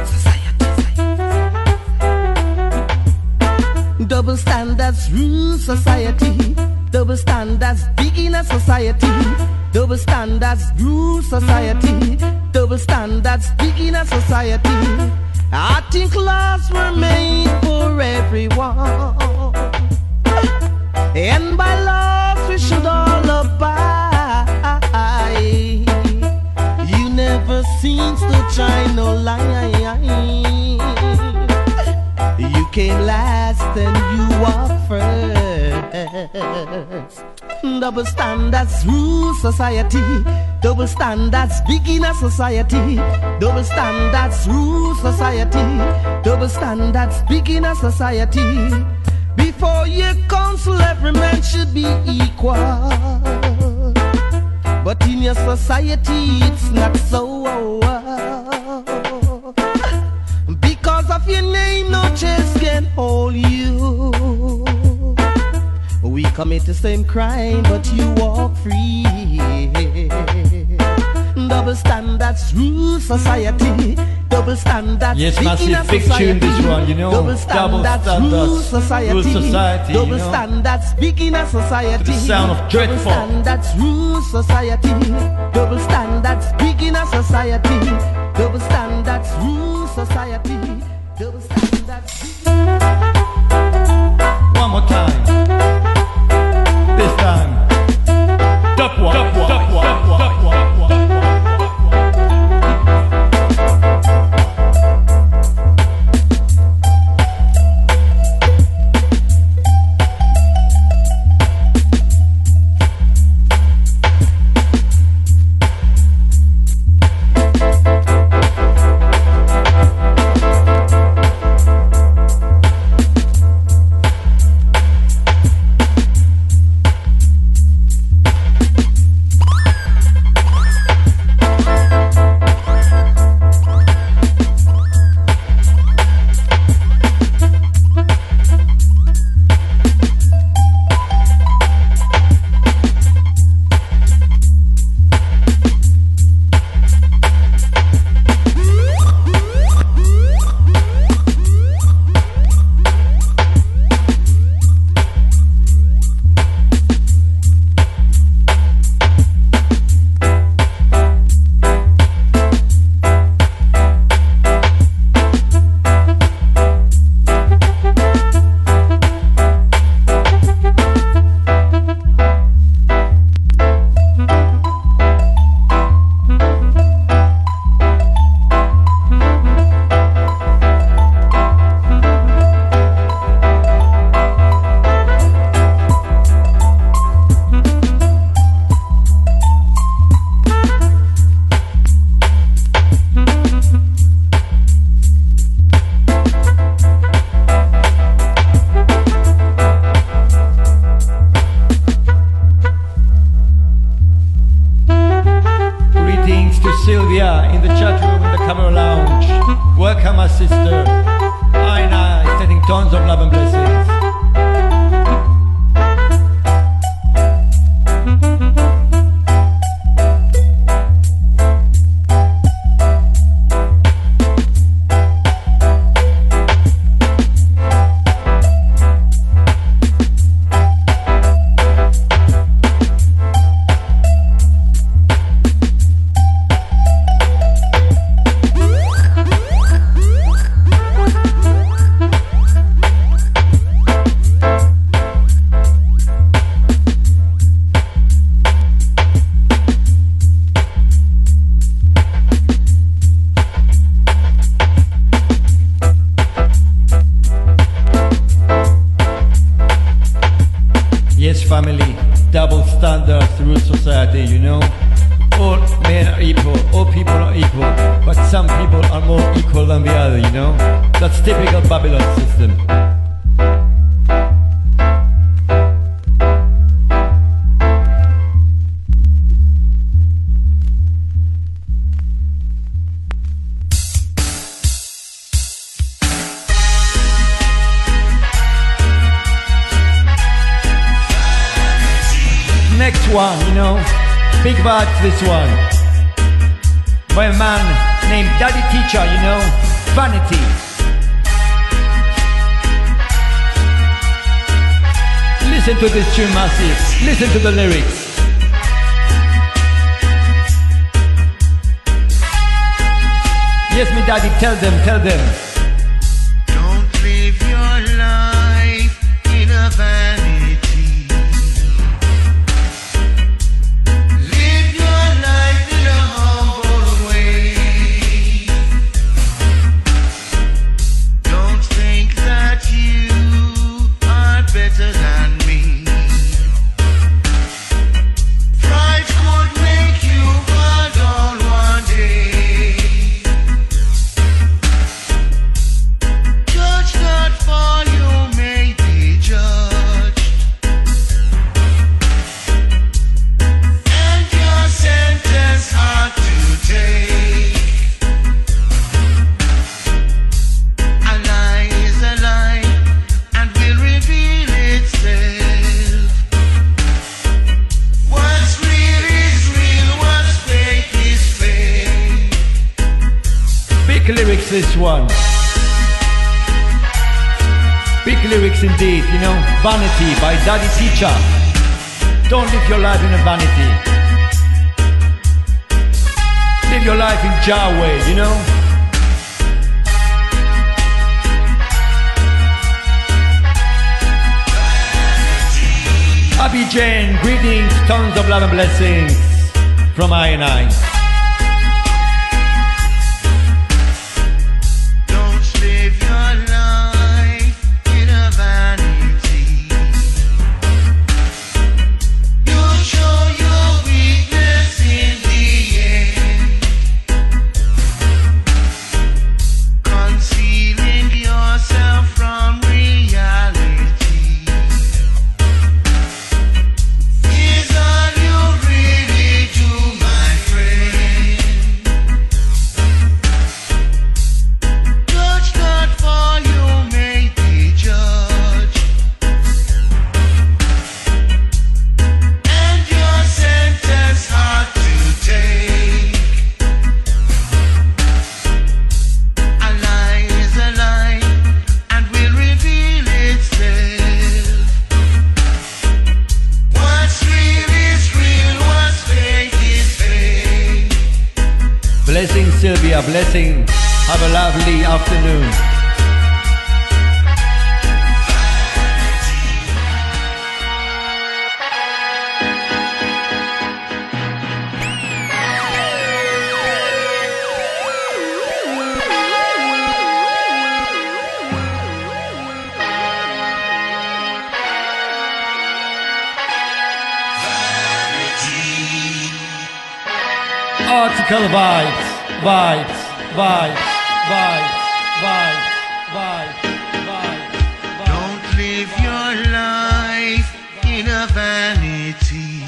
Society. Double standards rule society. Double standards begin a society. Double standards rule society. Double standards begin a society. Acting laws were made for everyone, and by laws we should all abide. You never seems to try no lie. You came last and you walk first. Double standards rule society. Double standards begin a society. Double standards rule society. Double standards begin a society. Before you counsel, every man should be equal. But in your society, it's not so. Because of your name, no chance can hold you. We commit the same crime, but you walk free. Double standards rule society. Double standards. Yes, massive big tune this one, you know. Double standards, double standards rule society. Rule society, double, you know, standards beginner society. To the sound of dreadful. Double standards rule society. Double standards beginner society. Double standards rule society. Double standards. One more time. This time, Dub One, Dub One, Dub One, Dub One, Dub One, Dub One, Dub One. Yes, family, double standard through society, you know. All men are equal, all people are equal, but some people are more equal than the other, you know. That's typical Babylon system. One, you know, big vibes this one, by a man named Daddy Teacher, you know, Vanity. Listen to this tune, massive. Listen to the lyrics. Yes, me daddy, tell them, tell them. Don't live your life in a vanity. This one, big lyrics indeed, you know. Vanity by Daddy Teacher. Don't live your life in a vanity. Live your life in Jah way, you know. Abby Jane, greetings, tons of love and blessings from I and I. Article Vibes, Vibes, Vibes, Vibes, Vibes, Vibes, Vibes, Vibes. Don't live your life in a vanity.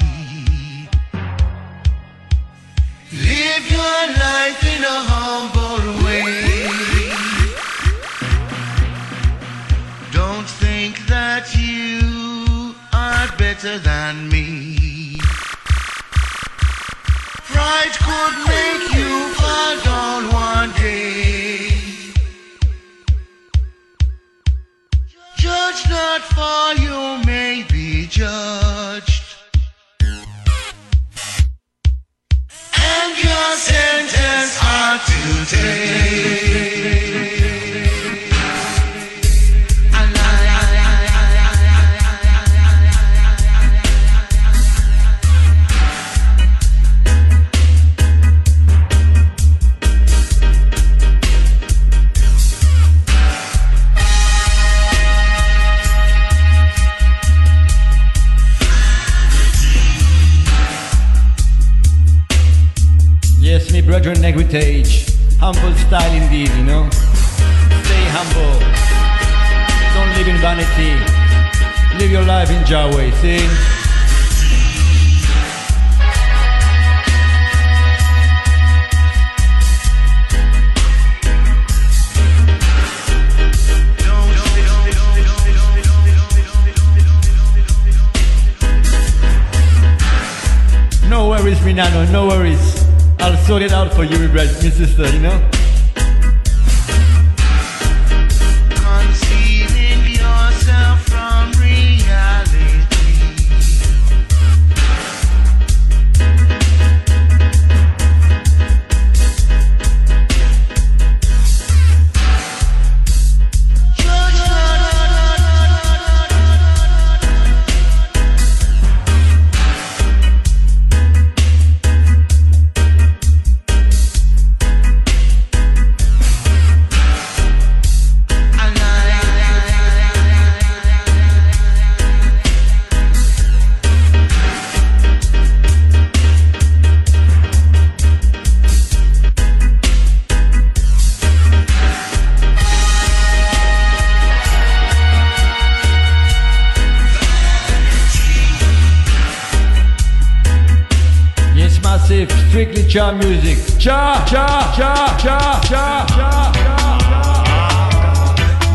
Live your life in a humble way. Don't think that you are better than me. Pride could make you fall down one day. Judge not, for you may be judged, and your sentence ought to take. preserve your heritage. Humble style indeed, you know. Stay humble. Don't live in vanity. Live your life in Jah way, see? No worries, Minano, no worries. I'll sort it out for you, my sister, you know? Concealing yourself from strictly Jah music. Jah, Jah, Jah, Jah, Jah, Jah, Jah.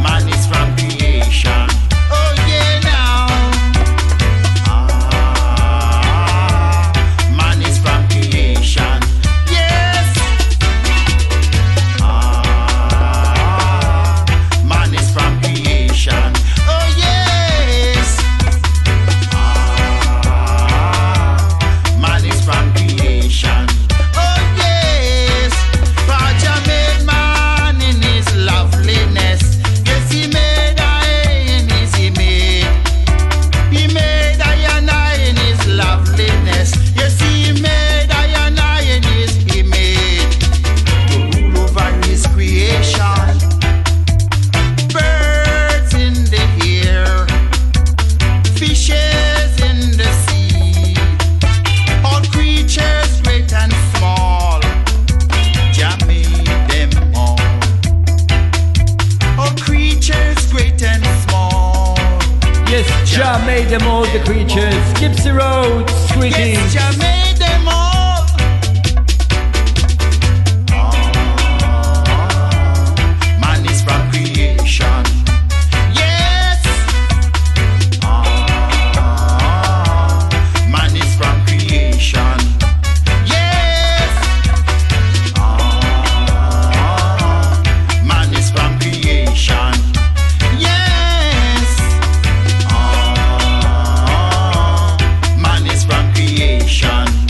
Man is from creation. Oh yeah now. Ah, man is from creation. Yes. Ah, man is from creation. Oh yes. Ah, man is from creation. Jah made them all, the creatures. Gypsy Road, sweetie. Yes, Jah made them all. Ah, man is from creation. Yes. Ah, man is from creation. Yes. Ah, man is from creation. Sean.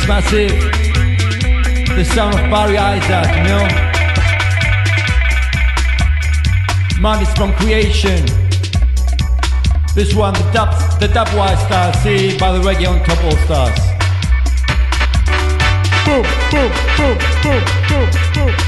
Roots Massive, the sound of Barry Isaac, you know? Man is from creation. This one, the dub, the Dubwise style, see, by the Reggae on Top All Stars. Boom, boom, boom, boom, boom, boom, boom, boom, boom,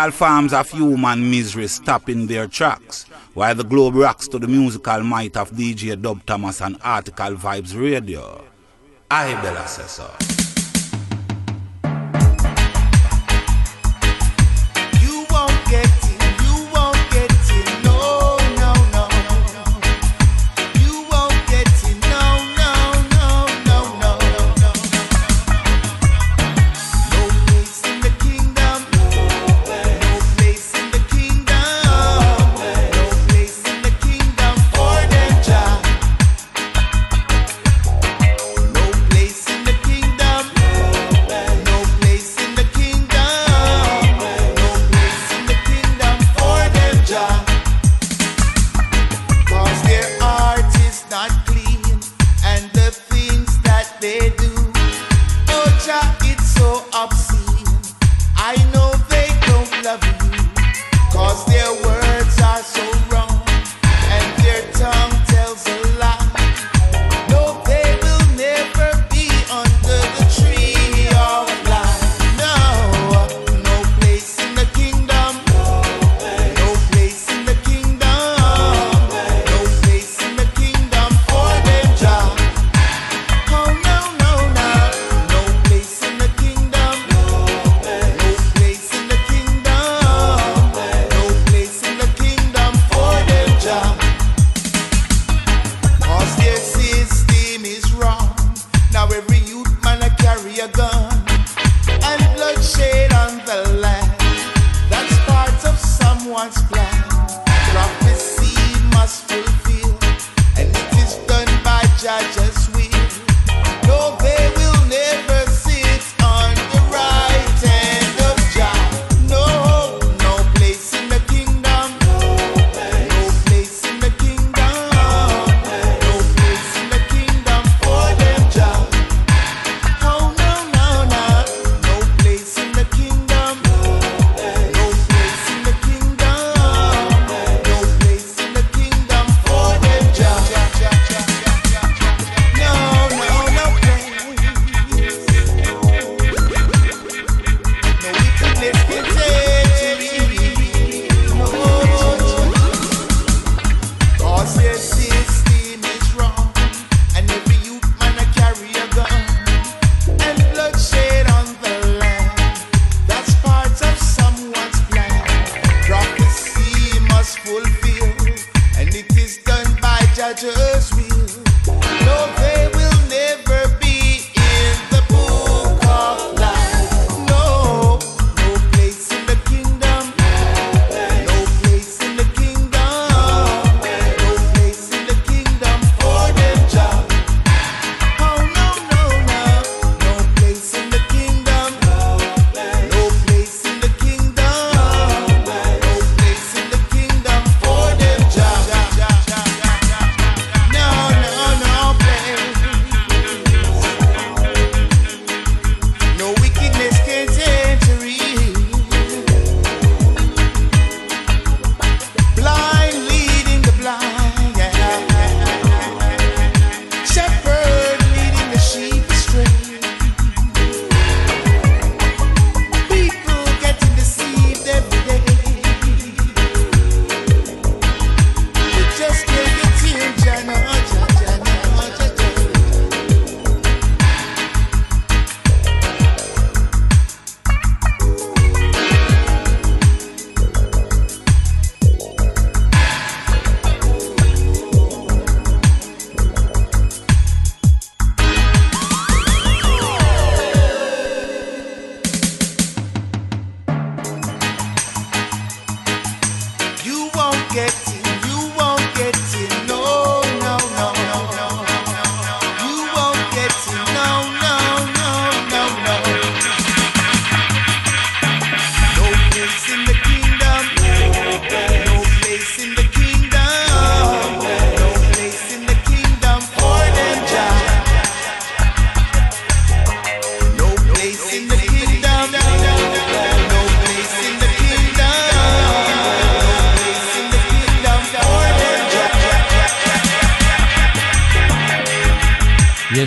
all forms of human misery stop in their tracks, while the globe rocks to the musical might of D J Dub Thomas and Article Vibes Radio. I Bella Cesar. You won't get it, you won't get it, no, no, no, no. You won't get it, no, no, no, no, no, no, no. No place in the kingdom,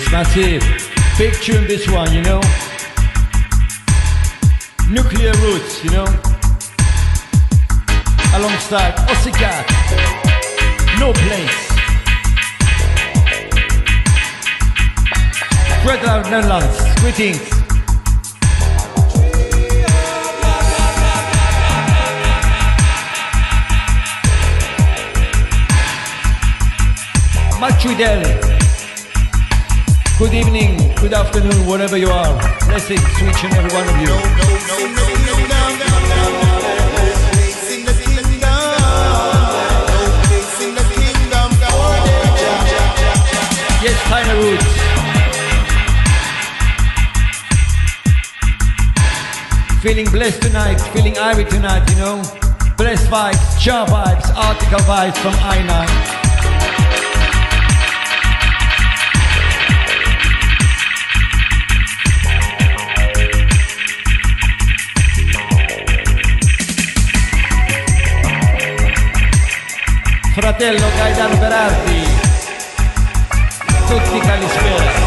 It's massive. Big tune this one, you know. Nuclear Roots, you know. Alongside Ossicat. No Place. Great Love Netherlands. Greetings. Matridel. Good evening, good afternoon, wherever you are. Blessings to each and every one of you. No, no, no, no, no, no, no, no, no. Yes, Tiny Roots. Feeling blessed tonight, feeling Ivy tonight, you know. Blessed vibes, Jah vibes, Article vibes from I nine. Fratello Gaetano Berardi, tutti Calispera.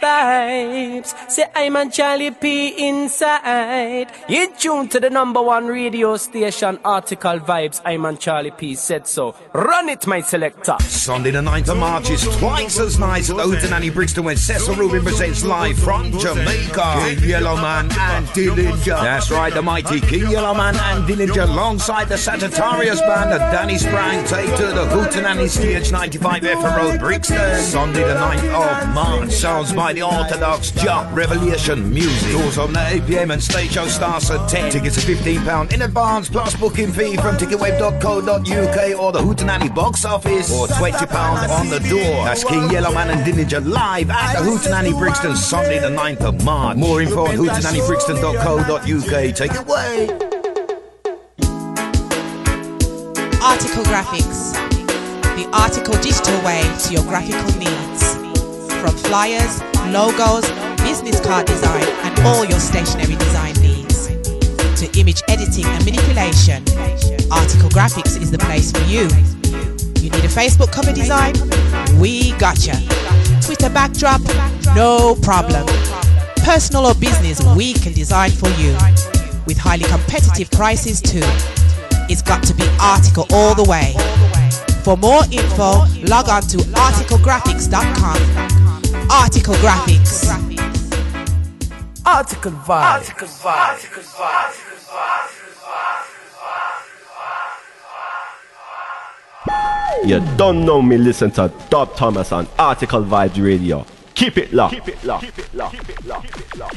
Vibes. Say I'm a Charlie P inside. You tuned to the number one radio station, Article Vibes. I'm a Charlie P said so. Run it, my selector. Sunday the ninth of March is twice as nice at the Hootenanny Brixton when Cecil Rubin presents live from Jamaica. King Yellowman and Dillinger. That's right, the mighty King Yellowman and Dillinger alongside the Sagittarius band and Danny Tater, the Hootenanny stage, ninety-five F M Road, Brixton. Sunday the ninth of March. Sounds by the Orthodox Jah Revelation Music. Doors on the eight p m and stage show starts at ten. Tickets are fifteen pounds in advance, plus booking fee from Ticketweb dot co dot U K or the Hootenanny box office, or twenty pounds on the door. That's King Yellowman and Dillinger live at the Hootenanny Brixton, Sunday the ninth of March. More info on Hootenanny Brixton dot co dot U K. Take it away. Article Graphics. The article digital way to your graphical needs. From flyers, logos, business card design and all your stationary design needs. To image editing and manipulation, Article Graphics is the place for you. You need a Facebook cover design? We gotcha. Twitter backdrop? No problem. Personal or business, we can design for you. With highly competitive prices too. It's got to be Article all the way. For more info, log on to article graphics dot com. Article Graphics. Article Vibes. Article Vibes. Article Vibes. You don't know me, listen to Dub Thomas on Article Vibes Radio. Keep it locked. Keep it locked. Keep it locked. Keep it locked. Keep it locked.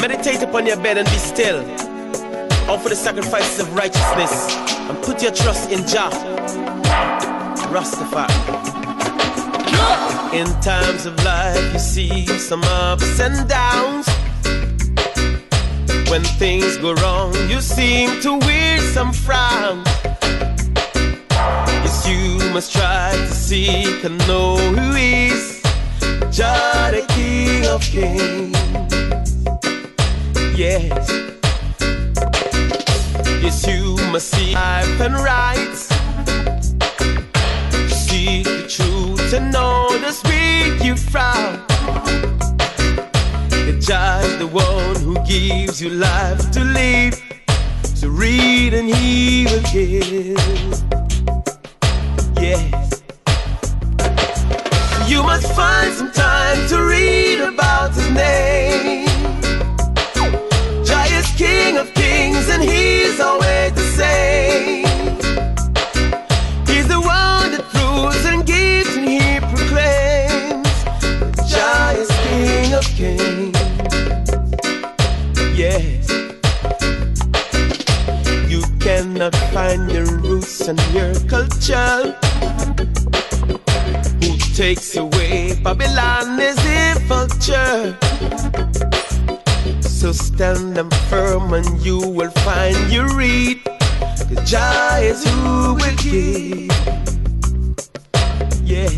Meditate upon your bed and be still. Offer the sacrifices of righteousness and put your trust in Jah Rastafari. In times of life you see some ups and downs. When things go wrong you seem to wear some frowns. Yes, you must try to seek and know who is Jah, the King of Kings. Yes. Yes, you must seek life and rights. Seek the truth and know the spirit you frown. Jah is the one who gives you life to live, to read and he will give. Yes. You must find some time to read about his name. Jah is King of Kings and he's always the same. He's the one that rules and gives and he proclaims. Jah is King of Kings. Yes. You cannot find your roots and your culture. Who takes away Babylon is in vulture. So stand them firm and you will find your read. Cause Jah is who will give. Yeah.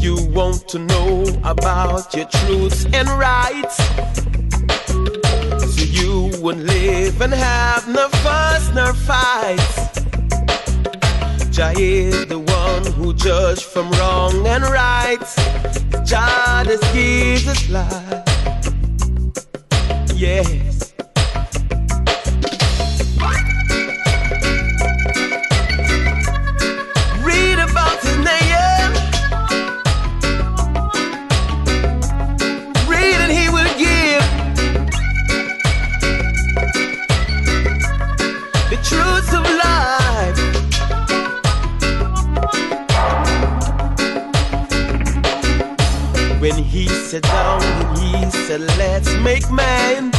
You want to know about your truths and rights, so you would live and have no fuss nor fights. Jah is the one who judges from wrong and right. Jah just gives us life. Yes. Read about his name. When he sat down and he said, let's make man.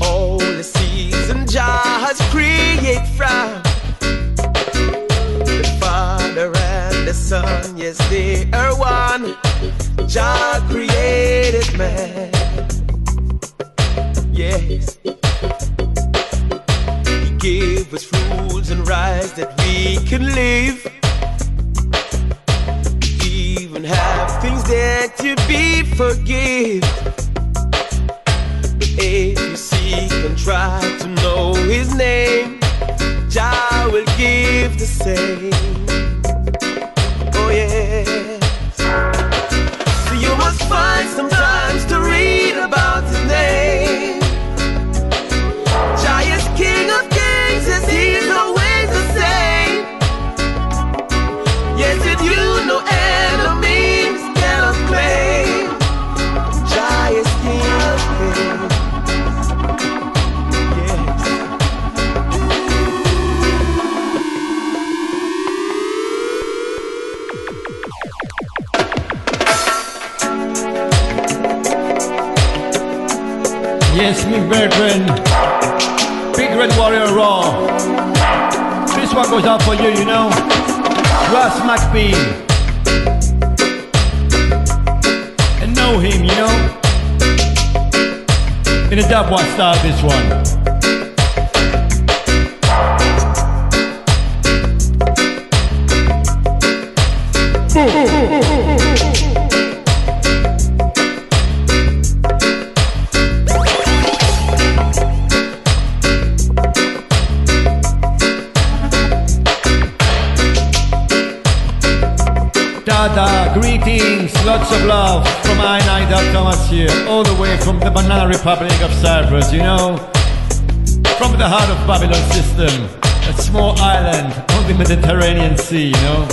All the seeds and jars create from the Father and the Son, yes, they are one. Jah created man. Yes. He gave us rules and rights that we can live. Have things there to be forgive. But if you seek and try to know his name, Jah will give the same. Oh yeah. So you must find some times to read about his name. Jah is King of Kings, yes, he's always the same. Yes, did you know enemy? Yes, me brethren, Big Red Warrior Raw. This one goes out for you, you know. Russ McBee. And know him, you know. In a dub one style, this one. Boom. Greetings, lots of love from I and I, Dub Thomas here, all the way from the Banana Republic of Cyprus, you know, from the heart of Babylon system, a small island on the Mediterranean Sea, you know.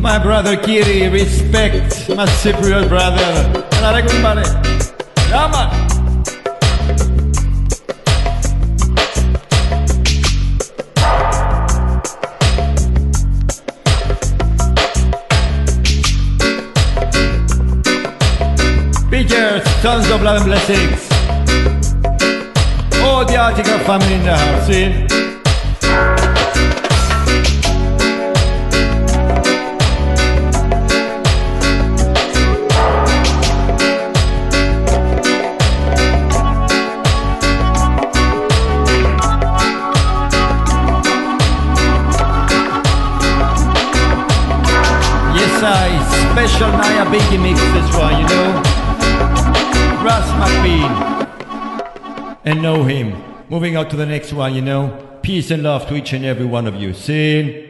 my brother Kiri, respect my Cypriot brother. And I like everybody. Yeah, man. Tons of love and blessings. All the Article family in the house, see? Yes, I special Naya Biggie mix this one, you know? Trust my feet and know him. Moving on to the next one, you know. Peace and love to each and every one of you. See?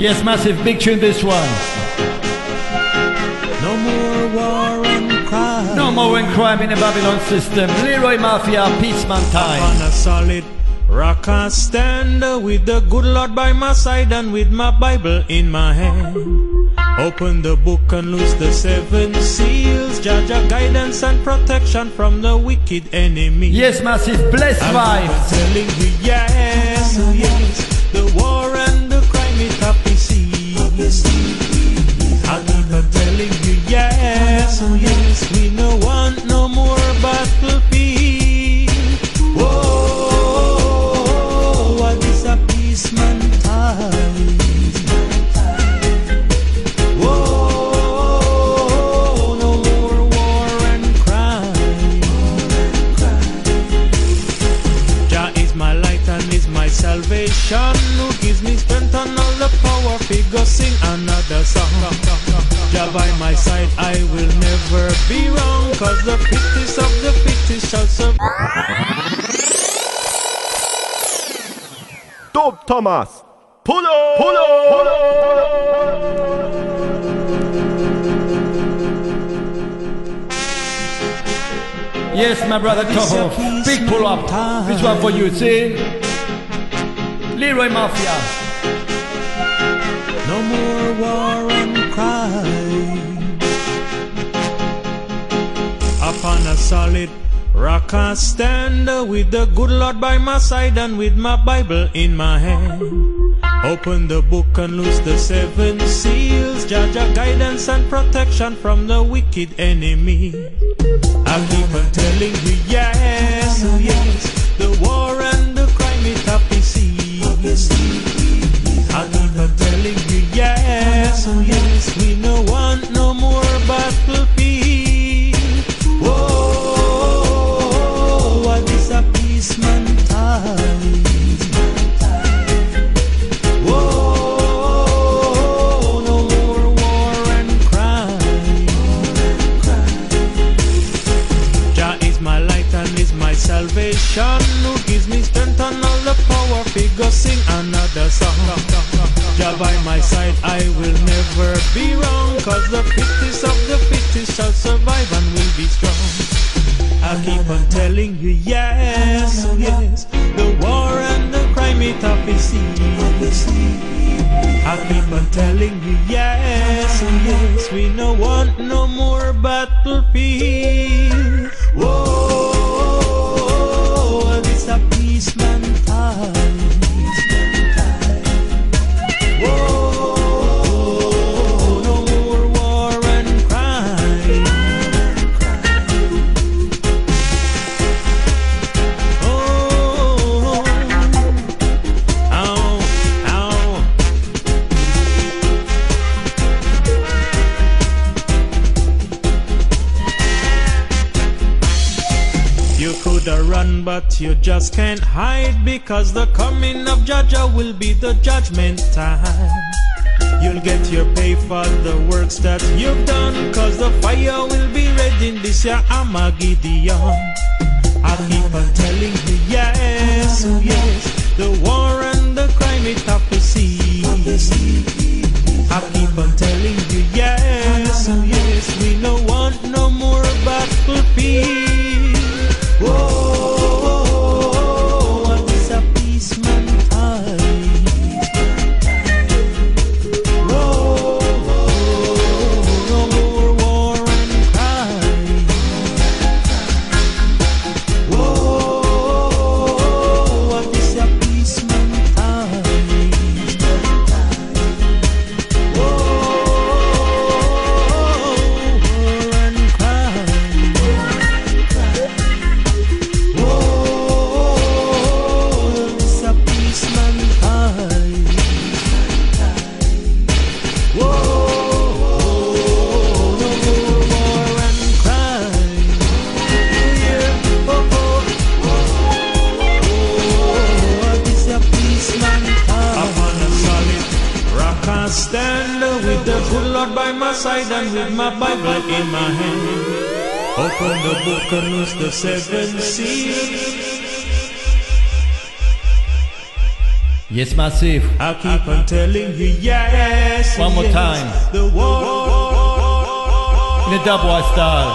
Yes, massive big tune this one. No more war and crime. No more and crime in the Babylon system. Leroy Mafia, Peaceman time. On a solid rock I stand, with the good Lord by my side and with my Bible in my hand. Open the book and loose the seven seals. Judge a guidance and protection from the wicked enemy. Yes, massive blessed vibes. Telling you yes, yes, the war and the crime it happens. I'll keep telling you yes, oh yes, we no want no more battlefield. Whoa, what is a peaceman time? Whoa, no more war and crime. Jah is my light and is my salvation, who gives me strength and all the power. Figure sing another song. Jah by my side, I will never be wrong, cause the fittest of the fittest shall survive. Dub Thomas, pull up, pull up, pull up. Yes, my brother Toho, big pull up. This one for you, see? Leroy Mafia. No more war and crime. Upon a solid rock I stand, with the good Lord by my side and with my Bible in my hand. Open the book and loose the seven seals. Judge a guidance and protection from the wicked enemy. I keep on telling you yes, oh yes, the war and the crime it happens. I keep on telling you yes, oh yes, we no want no more battlefield. Whoa, what is a peaceman time? Whoa, no more war and crime. Jah is my light and is my salvation, who gives me strength and all the power. Figure sing another song. Jah by my side, I will never be wrong, cause the fittest of the fittest shall survive and will be strong. I keep on telling you yes, oh yes, the war and the crime it happens. I keep on telling you yes, oh yes, we no want no more battlefield. Whoa, this a peaceman time. But you just can't hide, because the coming of Jaja will be the judgment time. You'll get your pay for the works that you've done, cause the fire will be red in this year Armageddon. I keep on telling you yes, oh yes, the war and the crime it have to cease. I keep on telling you yes, oh yes, we no want no more side and with my Bible in my hand. Open the book and loose the seven seals. Yes, massive. I keep on telling you yes. One more yes, time. The war in the Dubwise style.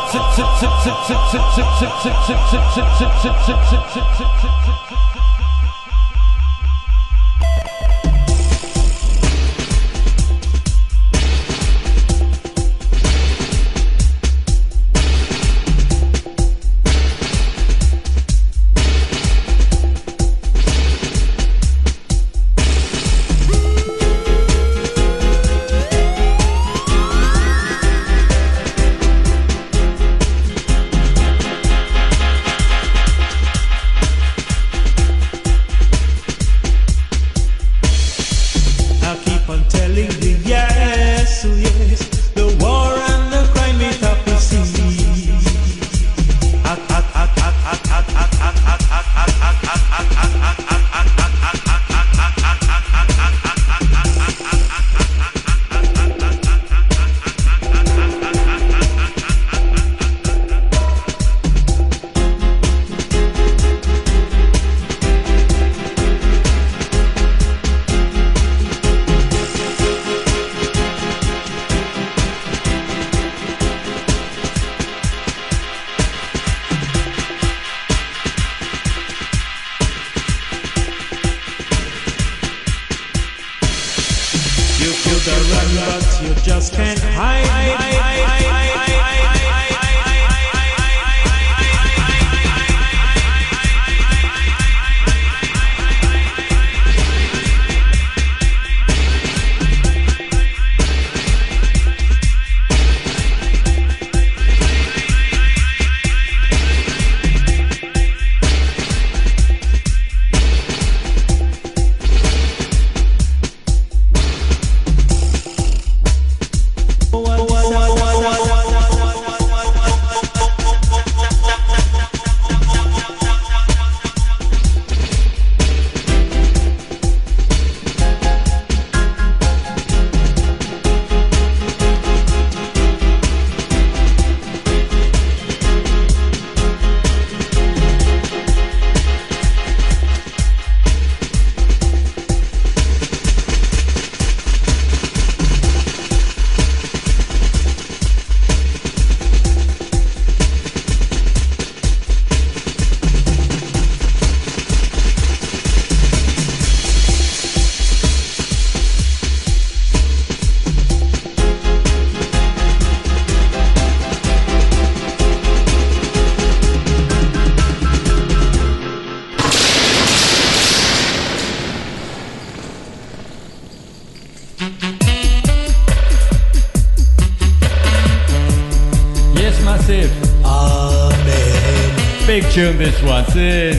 Tune this one, see?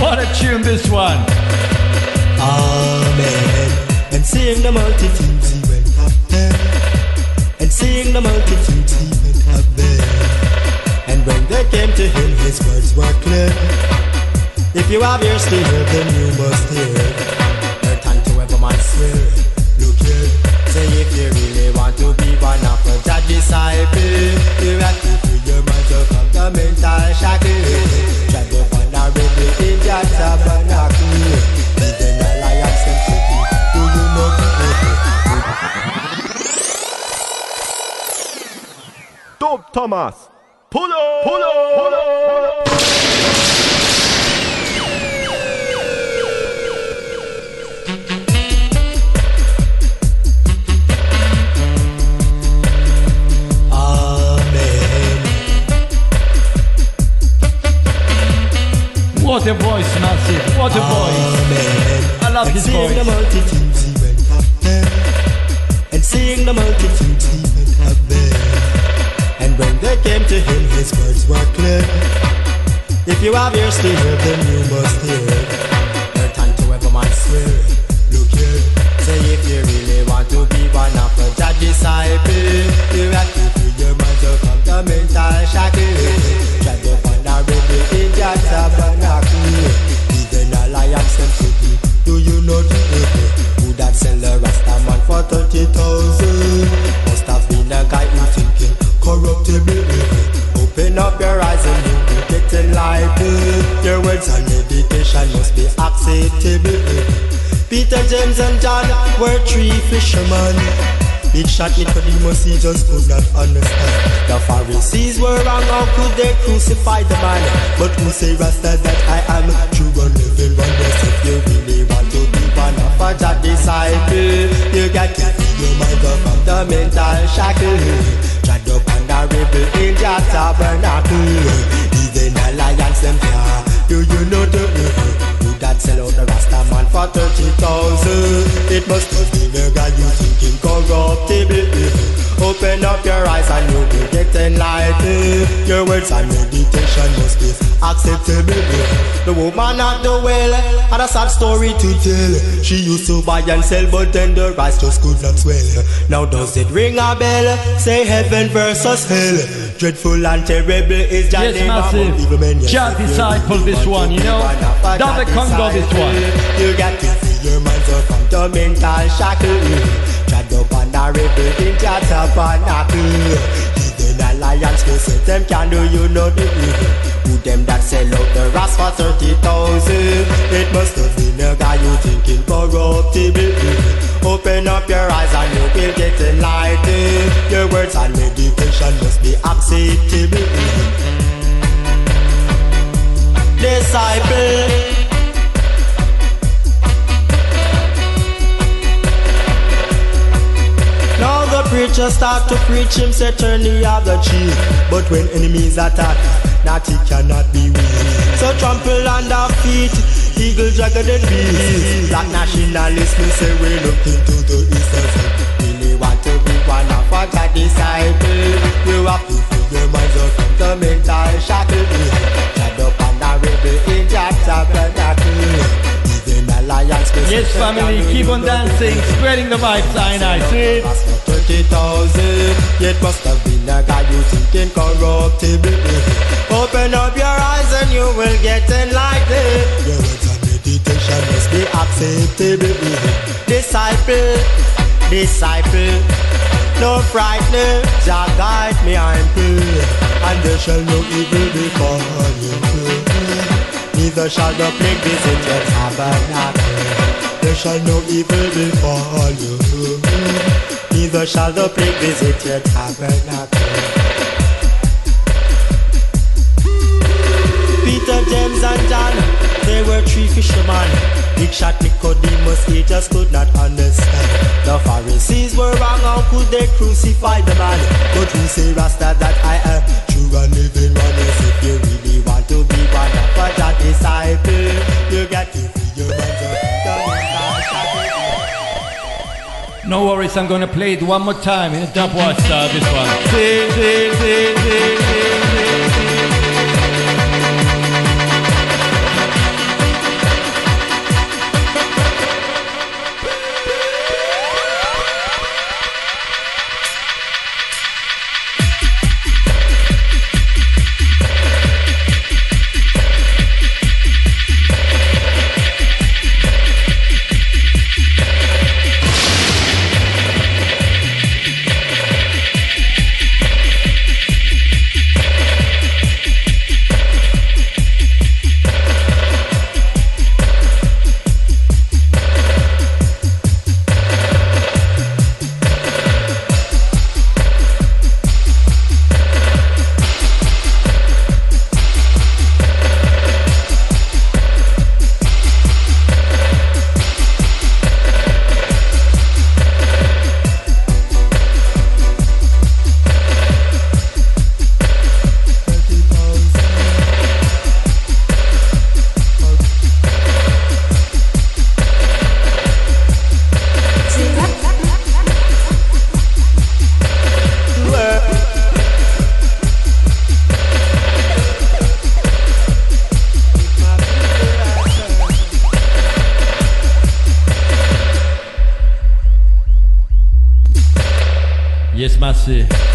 What a tune this one! Amen. And seeing the multitudes he went up there, and seeing the multitudes he went up there, and when they came to him, his words were clear. If you have ears to hear, then you must hear. Turn to every man swear, look here. Say if you really want to be one of the disciples, you have to do your mind to come. Mental shackles, try to find a remedy in your tabernacle. Even a lion seems to be, do you know the Dub Thomas, pull up, pull up, pull up, pull What a voice, massive! What a voice! Amen. I love and his voice. The multitudes he went up there, and seeing the multitudes he went up there, and when they came to him, his words were clear. If you have ears to hear, then you must hear. Turn to every man swear, look here. Say if you really want to be one of the disciples, you have to free your mind to come to mental shackles. Try to find a remedy in your tabernacle. Do you know the people who that sell the Rastaman for thirty thousand? Must have them like me. Your words and meditation must be acceptable. Peter, James and John were three fishermen. Big shot Nicodemus, he just could not understand. The Pharisees were wrong, how could they crucify the man? But who say Rasta that I am true and living wonders? If you really want to be one of a Jah disciple, you got to free your mind from the mental shackle. Tread upon the rebel in Jah tabernacle. Even alliance them here, do you know the river? That sell out the Rasta man for thirty thousand. It must have been a guy you thinking corruptible. Open up your eyes and you will get enlightened. Your words and meditation must be acceptable. The woman at the well had a sad story to tell. She used to buy and sell but then the rice just could not swell. Now does it ring a bell? Say heaven versus hell. Dreadful and terrible is Jah. Yes, massive Jah disciple this one, you know. That's the got this one. You got to free your mind from the mental shackle. Tread upon the rebel in Jah tabernacle. Even alliance go set them can do you no good. Who them that sell out the rats for thirty thousand? It must have been a guy you thinking corruptible. Open up your eyes and you will get enlightened. Your words and meditation must be acceptable. Disciple. Now the preacher start to preach, him say turn the other cheek. But when enemies attack, that he cannot be weak. So trample under feet, eagle, dragon and beast. Black nationalists we say we look into the east. Really want to be one of our disciple. We have to free your minds from the mental shackle. Tread upon the rebel in Jah tabernacle. Yes, family, keep on dancing, spreading the vibes, and I see it. thirty thousand, it must have been a guy you thinking corruptible. Open up your eyes and you will get enlightened. Your words and meditation must be acceptable. Disciple, disciple, no frightening, Jah guide me and pray, and there shall no evil befall you. Neither shall the plague visit your tabernacle. There shall no evil befall you. Neither shall the plague visit your tabernacle. Peter, James and John, they were three fishermen. Big shot Nicodemus, he just could not understand. The Pharisees were wrong, how could they crucify the man? But who say Rasta that I am true and living honest? If you really want to be one of a Jah disciple, you got to free your mind. No worries, I'm gonna play it one more time in Dub Thomas, uh, this one. See, see, see, see, see, see.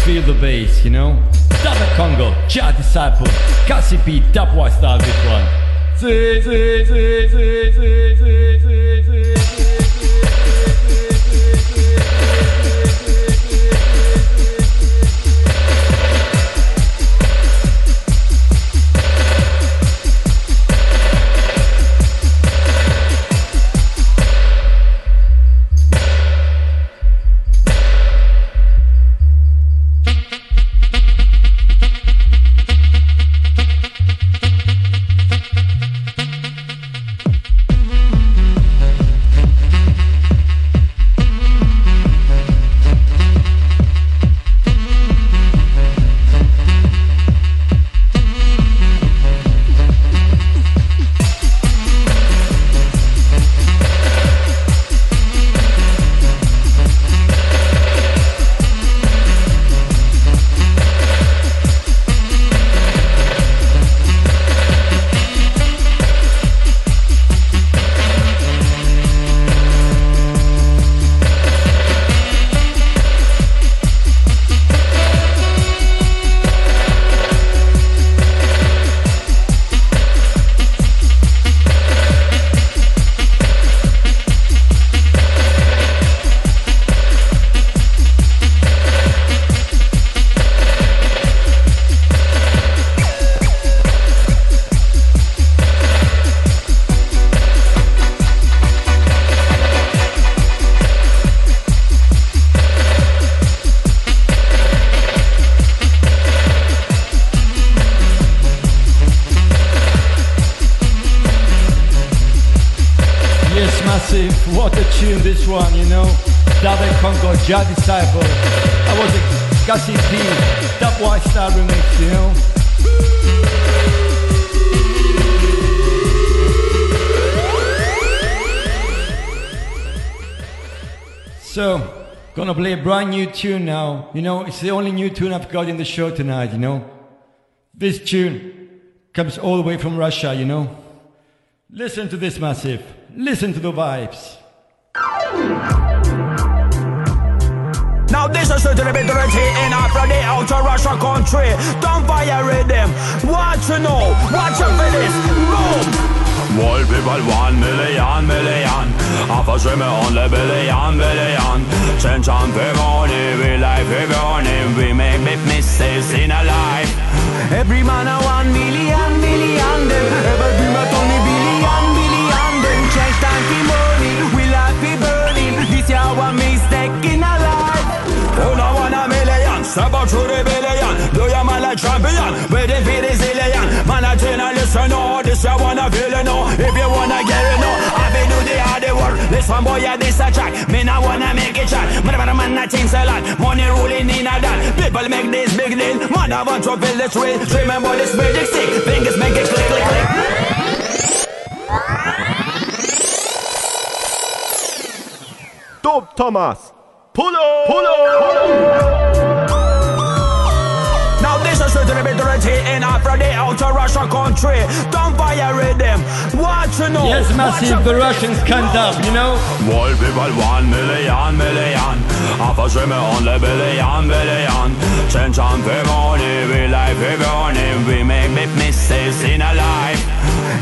Feel the bass, you know. Double Congo, Jah disciple, Cassie P, Dubwise style this one. See, see, see, see, see, see, see, see, see. massive. What a tune this one, you know. Dub and Congo, Jah Disciple. I was a Gassi P, Dub White Star remix, you know. So, gonna play a brand new tune now. You know, it's the only new tune I've got in the show tonight, you know. This tune comes all the way from Russia, you know. Listen to this massive. Listen to the vibes. Now this is a little bit dirty in from the outer Russia country. Don't fire them. What you know? Watch out for this. Boom. World people, one million, million. Half a swimmer on the billion, billion. Change on the money, we live every morning. We make big mistakes in our life. Every man a one million, million. Every dream a only billion, billion. Them change time to money, we life be burning. This year one mistake in our life. Oh, no one a million, step up to the billion. Do your man like champion, waiting for the zillion. Man a general, listen all. If you wanna feel it, no. If you wanna get it, no. I been do the hard work. Listen, boy, yeah, this a track. Me not wanna make it shot. Man, man, man, I change a lot. Money rolling in a dot. People make this big deal. Man, I want to feel this real. Remember this magic stick. Fingers make it click, click, click. Dub Thomas, pull up, pull up, pull up. In from the outer Russia country, don't fire them. What you know? Yes, massive. The Russians can't dub, you know. World people, one million, million. Half a swimmer on the billion, billion. Change on the money, we live every morning. We make big mistakes in our life.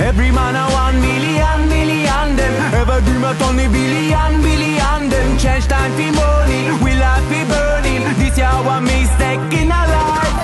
Every man a one million, million. Them every dream a only billion, billion. Them change time for money, we life be burning. This year one mistake in our life.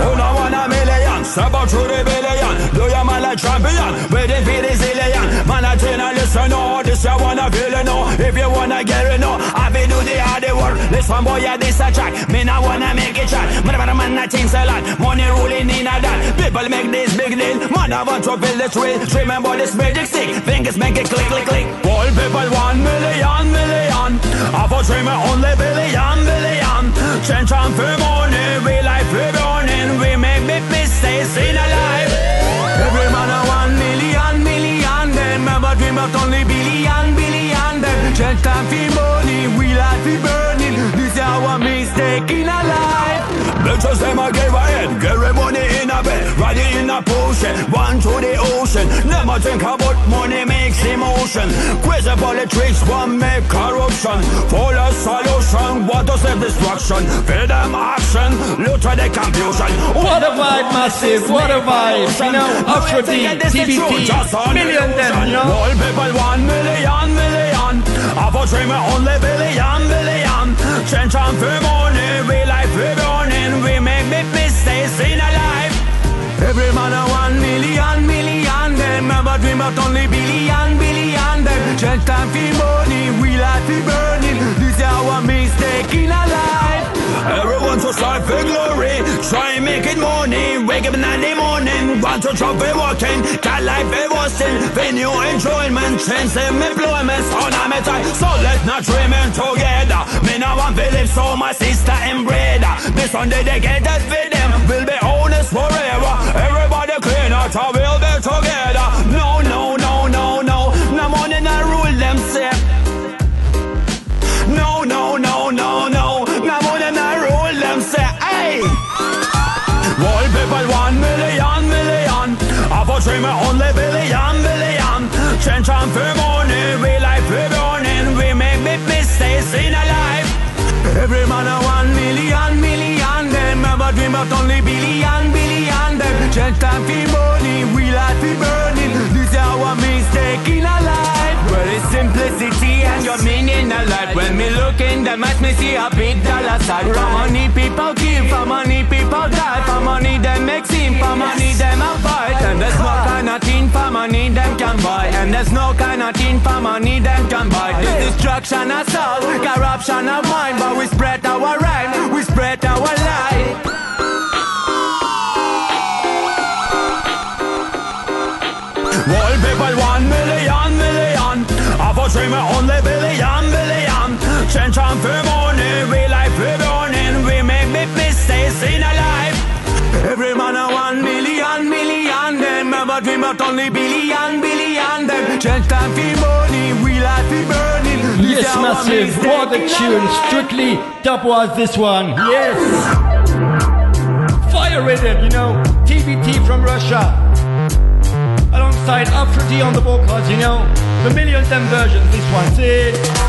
Oh, no one a million, step up to the billion. Do your man like champion, waiting for the zillion. Man a general, listen no, this you wanna feel it no. If you wanna get it no, I be do the hard work. Listen boy, yeah, this a track, me not wanna make it shot. Man a man a change a lot, money rolling in a dot. People make this big deal, man I want to feel this real. Remember this magic stick, fingers make it click, click, click. All people one million, million. I for dream only billion, billion. Change time for money, we life for money. We make big mistakes in our life. Every man a one million, million. Them ever dream of only billion, billion. Them change time for money, we life be burning. This is our mistake in our life. Bitches them a give a head, get her money in a bed, riding in a potion, one to the ocean. Never think about money makes emotion. Crazy politics, one make corruption. Full of solution, what of self-destruction. Fill them action, look to the confusion. What a vibe, massive, what a vibe. You know, Afro D, T B T, million them, you know. All people one million, million. Half a dream only billion, billion. Change time for money, we life for burning. We make big mistakes in our life. Every man a one million, million. Them ever dream of only billion, billion. Them change time for money, we life for burning. This is our mistake in our life. Everyone to strive for glory, try and make it money. Wake up in the morning, want to drop for walking. Got life for wasting, for new enjoyment. Change them employments on a metal. So let's not dream together. Me now I'm feeling so my sister and brother. This one dedicated for them, we'll be honest forever. Everybody clean out, we'll be together. No, no, no, no, no, no money not rule themselves. No, no, no, no, no. All people one million, million. I for dream only billion, billion. Change time for money, we life for burning. We make big mistakes in our life. Every man a one million, million. Them ever dream of only billion, billion. Them change time for money, we life for burning. This is our mistake in our life. Well, it's simplicity and your meaning a lot. When me look in the match, me see a big dollar sign. For money people give, for money people die. For money them make sin, for money them avoid. And there's no kind of thing for money them can buy. And there's no kind of thing for money them can buy. This destruction of soul, corruption of mind. But we spread our rhyme, we spread our lie. All people one million, million. Half a dreamer on the billion, billion. Change time for morning, we like for burning. We make big mistakes in our life. Every man a one million, million. Them ever dream out only billion, billion. Them change time for morning, we like for burning. Yes, yes, massive, what a tune. Strictly dub was this one. Yes. Fire with it, you know. T B T from Russia. Alongside Afrodi on the vocals, you know. The millions and versions, this one's it.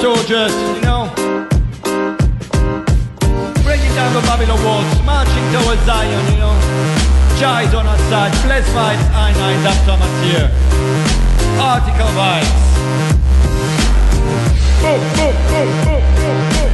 Soldiers, you know, breaking down the Babylon walls, marching towards Zion, you know. Jah is on our side, blessed vibes, I nine, Dub Thomas here. Article Vibes. Boom, boom, boom, boom, boom, boom, boom, boom.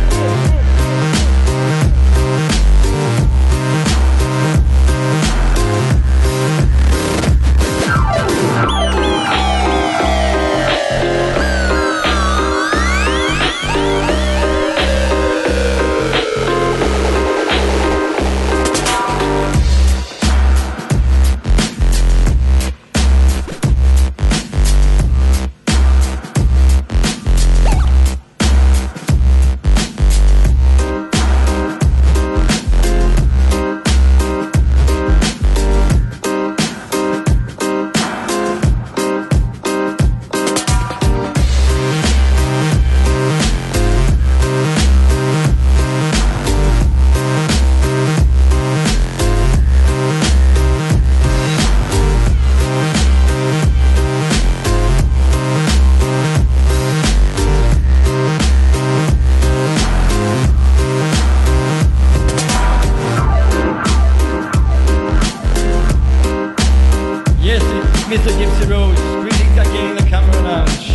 Mister Gypsy Road, greetings again in the Camera Lounge.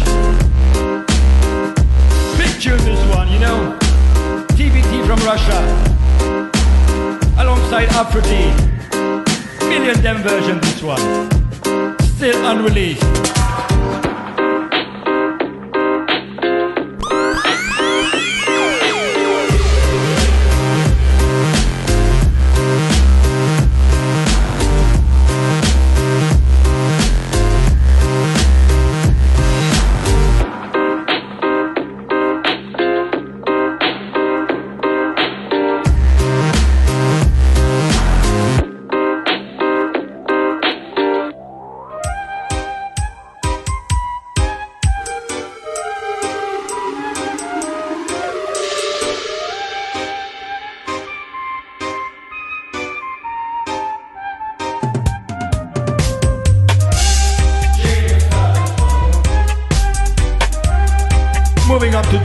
Big tune this one, you know. T B T from Russia. Alongside Afrodi. Million dem version this one. Still unreleased.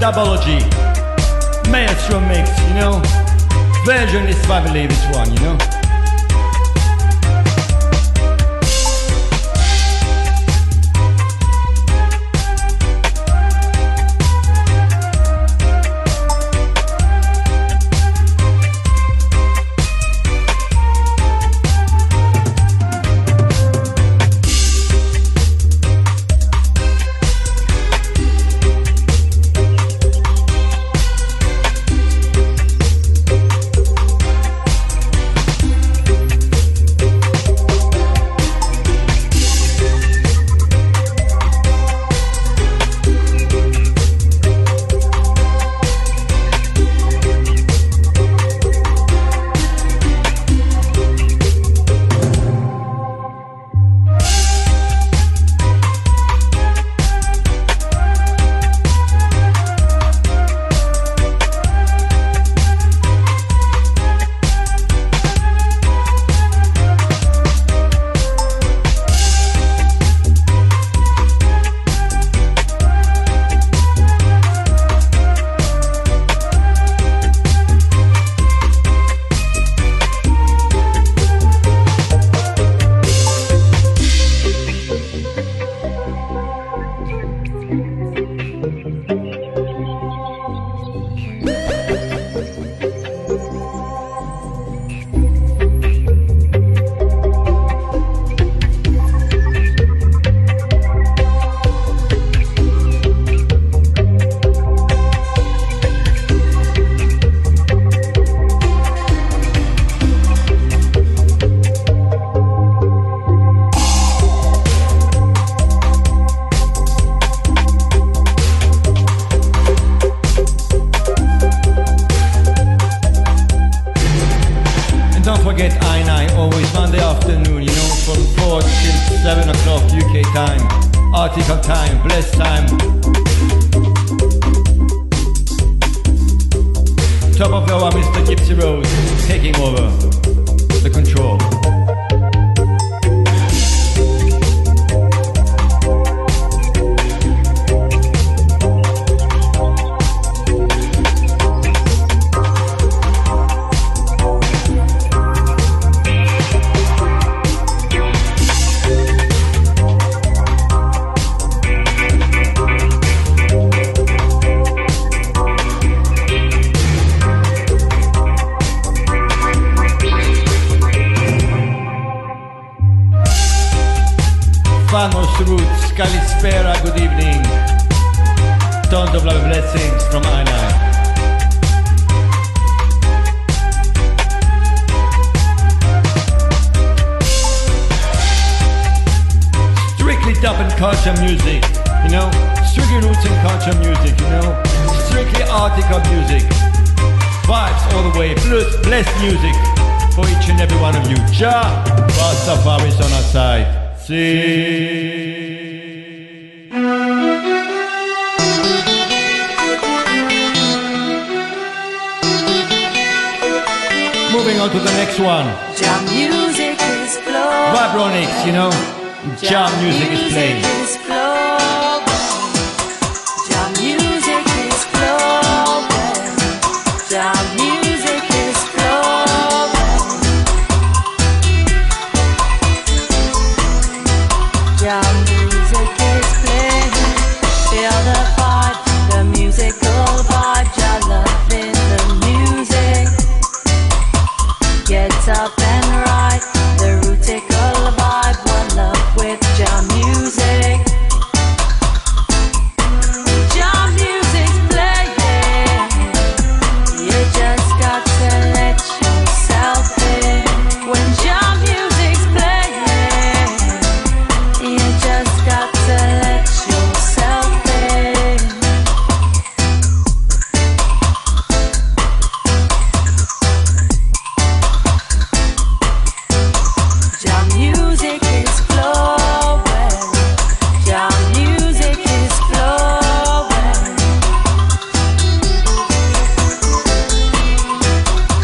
Dubology, Maelstrom mix, you know, version is family, this one, you know. Gypsy Road taking over the control. Roots, Kalispera, good evening. Tons of love and blessings from Ireland. Strictly dub and culture music, you know. Strictly roots and culture music, you know. Strictly article music. Vibes all the way, blessed, blessed music for each and every one of you. Jah Rastafari is on our side. See. Moving on to the next one. Jam music is flowing. Vibronics, you know. Jam, Jam music, music is playing. Is Jam music is flowing. Jam music is flowing. Jam music is playing. Feel the vibe, the musical vibe. Your love in the music. Gets up and right, the rootical vibe, one love with Jam music. Jam music's playing, you just got to let yourself in. When Jam music's playing, you just got to let yourself in. Jam music is flowing. Jam music is flowing. Oh, Jam music is playing. Feel the vibe, the musical vibe. Your love in the music. Gets up and right, the rootical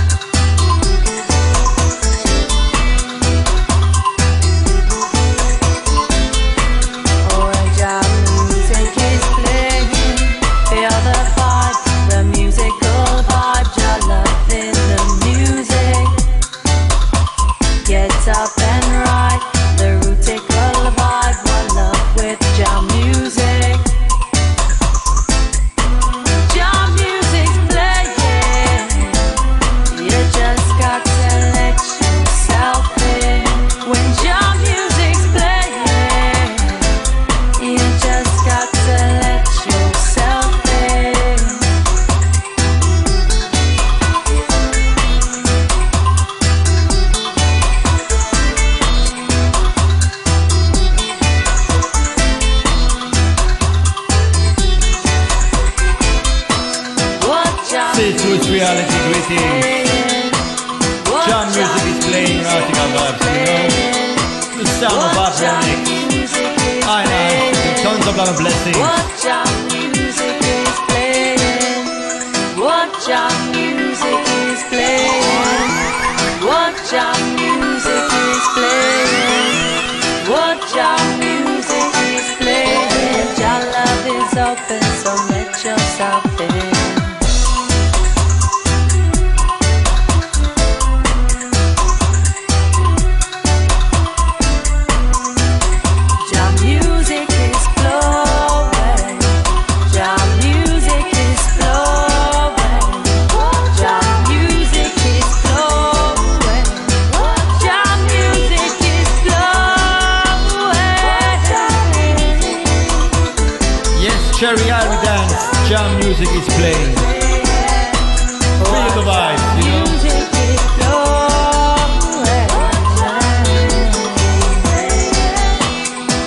vibe, one love with Jam music. Jam music's playing, you just got to let yourself in. When Jam music's playing, you just got to let yourself in. What Jam This is reality greeting. Jam music is playing, Article Vibes, you know. The sound of Vibronics. I know. Tons of love and blessings. What Jam music is playing. What Jam music is playing. What Jam music is playing. What Jam music is playing. Your love is open, so let yourself in. Jam music is flowing. Jam music is flowing. Jam music is flowing. Jam music is flowing. Yes, Cherry Ivy Dance. Jam music is playing. Feel the vibe, you know. Music is flowing.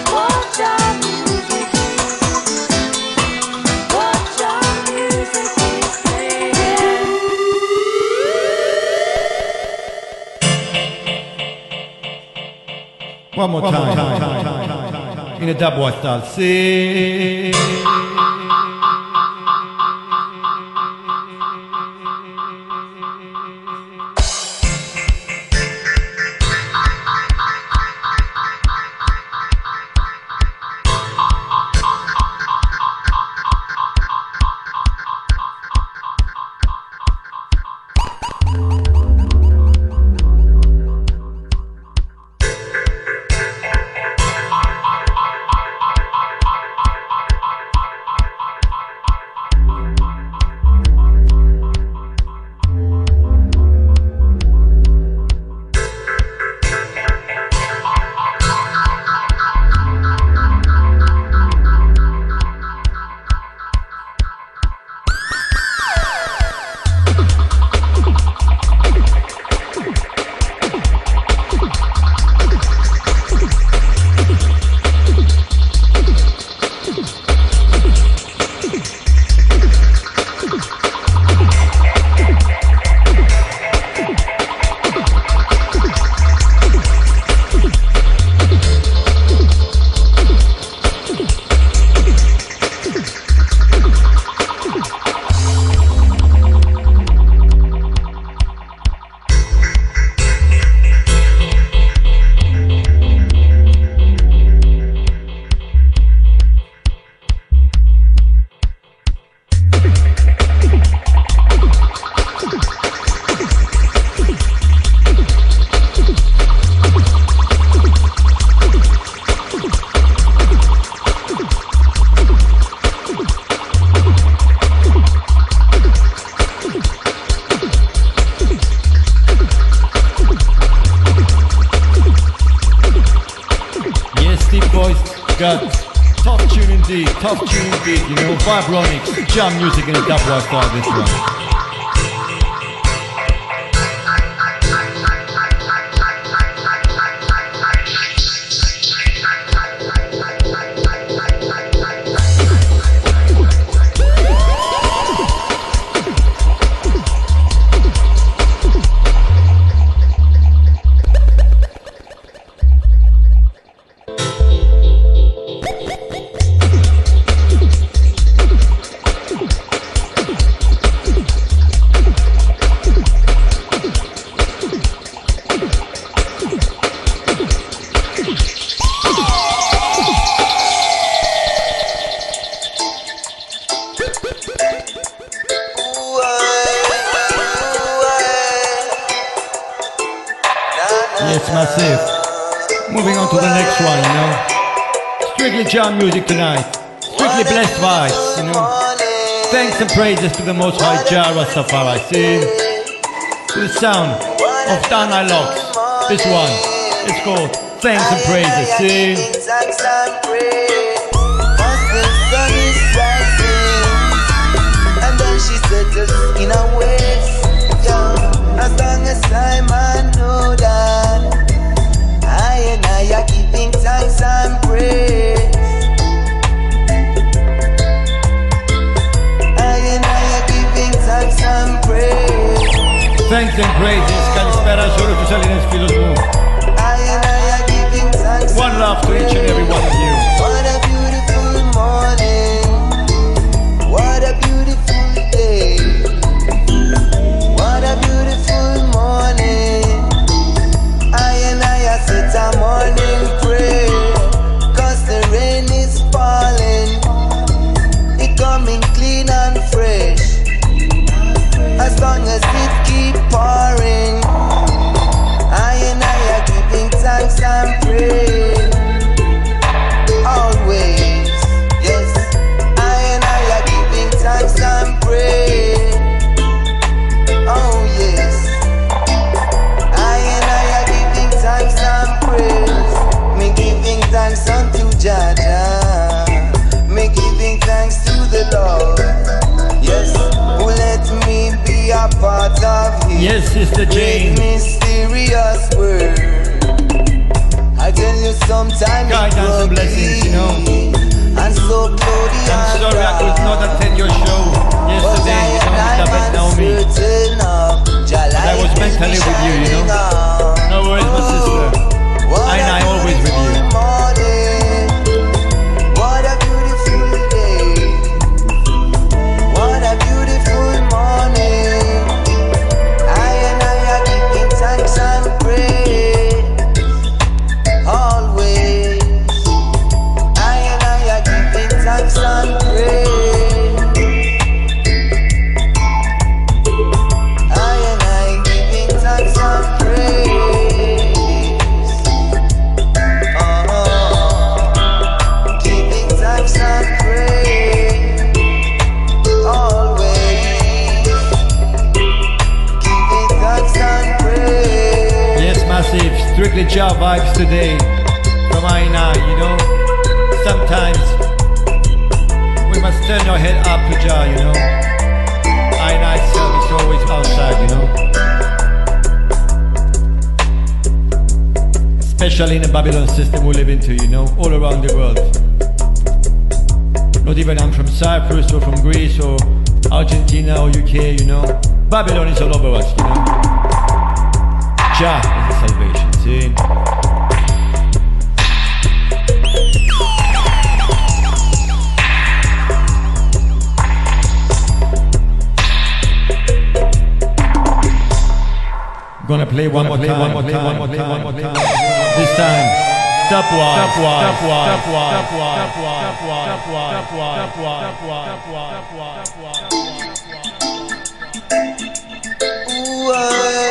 What Jam music is. What Jam music is playing. One more time, time, time, time, time, time, time. In a dub style. See. tough tunes, you know, vibronics, jam music and a dub Wi-Fi, this one. Music tonight, strictly blessed vibes, you know. Thanks and praises to the Most High Jah Rastafari. See, to the sound of Dana Locks, this one, it's called Thanks and Praises. See, the sun is rising, and then she settles in a waves. As long as I'm I know that I and I are giving thanks and praise. Thanks and praises, Kalispera Zoro to Salinas Filos Moon. One love to each and every one of you. What a beautiful morning. What a beautiful day. What a beautiful morning. I and I are set a morning prayer. Cause the rain is falling. It coming clean and fresh. As long as it keep pouring, I and I are giving thanks and praise. Always, yes, I and I are giving thanks and praise. Oh yes, I and I are giving thanks and praise. Me giving thanks unto Jah Jah. Me giving thanks to the Lord. Yes, who let me be a part of it. Yes, Sister Jane. Mysterious word. I tell you sometimes guidance and blessings, you know. And so cloudy. I'm sorry dark. I could not attend your show yesterday, you know, David Naomi. But I was mentally with you, you know. No worries, my sister. I and I always with you. Morning. What a beautiful day. What a beautiful morning. Strictly Jah vibes today from I and I, you know. Sometimes we must turn our head up to Jah, you know. I and I service always outside, you know. Especially in the Babylon system we live into, you know, all around the world. Not even I'm from Cyprus or from Greece or Argentina or U K, you know. Babylon is all over us, you know. Jah is the salvation. See? Gonna play one more time, one more time, one more time. This time, Stabwise, Stabwise, Stabwise, Stabwise,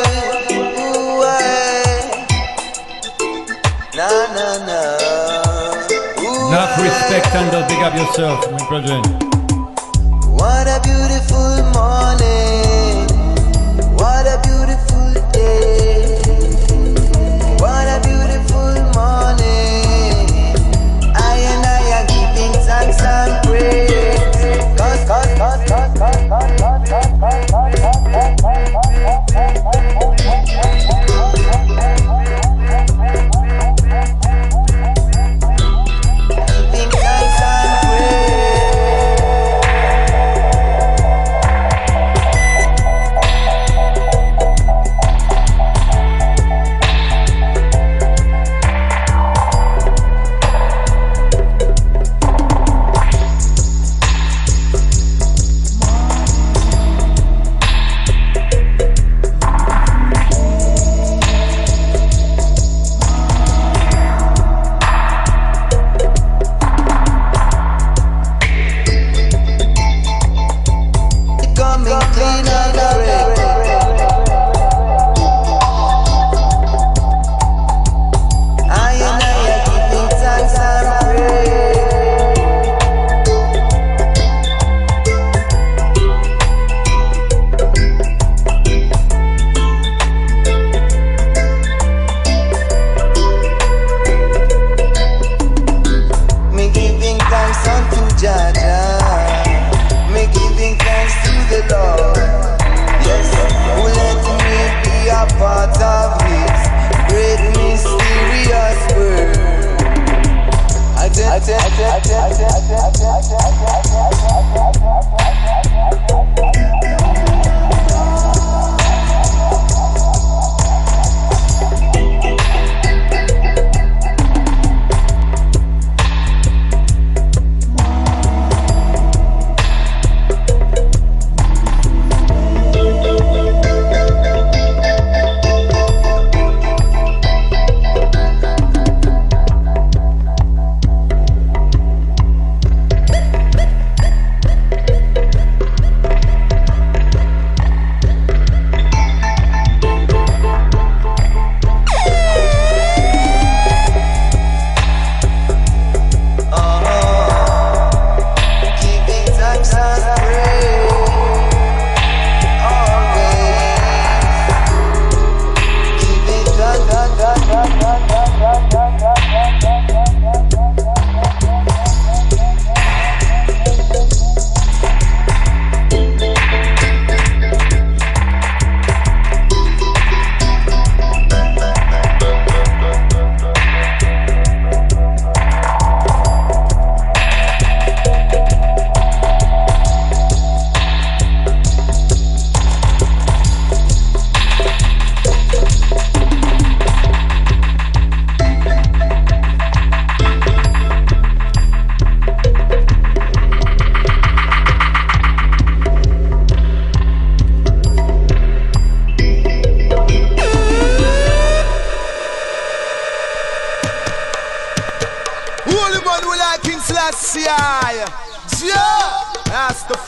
Stabwise, Na, na, na. Enough respect and don't big up yourself, my brethren. What a beautiful morning. What a beautiful day. What a beautiful morning. I and I are giving thanks and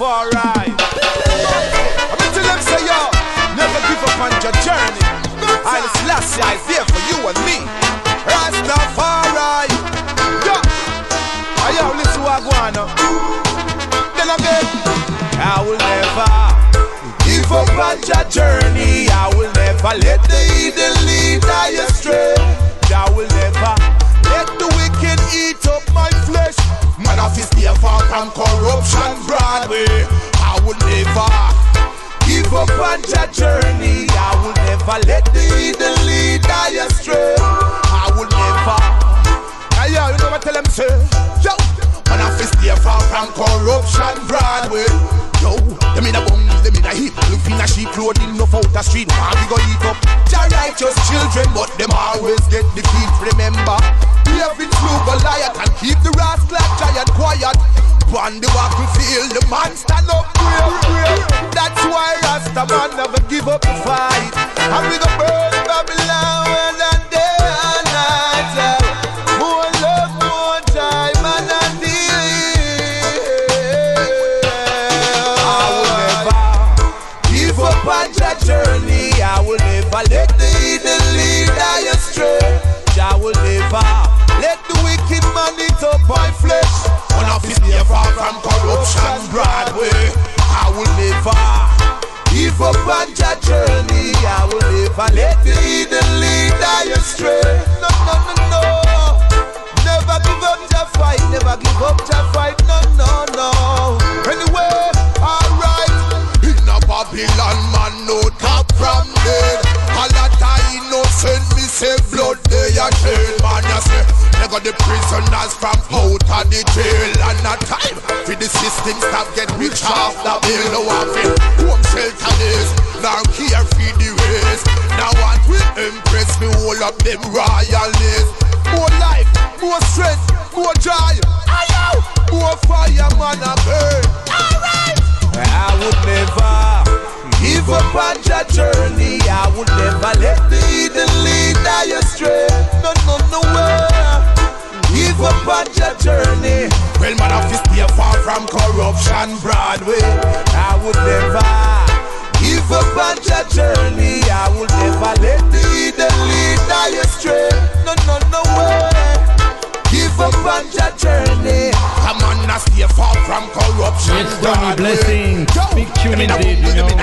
Rastafari. I'm to them say, yo, never give up on your journey. I just last year, I'm there for you and me. Rastafari. Yo, I yo, listen to Aguano. Then again, I will never give up on your journey. I will never let the evil lead you astray. I will never let the wicked eat up my flesh. Man of his day far from corruption, Broadway. I would never give up on your journey. I would never let the evil lead I astray. I would never. Hey, yo, you know what I tell them, say? Yo, man of his day far from corruption, Broadway. Yo, them in a bum, them in a heap. Look in a sheep clothing, no out the street. Man, we go eat up. Jah righteous children, but them always get defeat. Remember. David slew Goliath and keep the rascal giant quiet. On the walking field, the man stand up real. That's why Rastaman never give up the fight. And with the bird of Babylon and day and night, more love, more time, and I need. I will never give up on your journey. I will never let the evil lead I astray. I will never up my flesh. One of his near far from corruption, Broadway. I will never give up on your journey. I will never let the hidden lead I astray. No, no, no, no. Never give up your fight. Never give up your fight. No, no, no. Anyway, alright. In a Babylon, man, no top from dead. All that I innocent, me say blood, they are dead. Man, I say I got the prisoners from out of the jail. And a time for the system stop get rich off the bill. No one fit home shelter is, now care for the race. Now what will impress me all of them royalists. More life, more strength, more joy. Ayo! More fire, man, I burn. Alright! I would never give up on your journey. I would never let the hidden lead I astray. No, no, no way. Give up on your journey. Well, man, I feel stay far from corruption, Broadway. I would never give up on your journey. I would never let the evil lead I astray. No, no, no way. Give up on your journey. Come on, I stay far from corruption. It's Donny Blessing. Big tune indeed, you know. I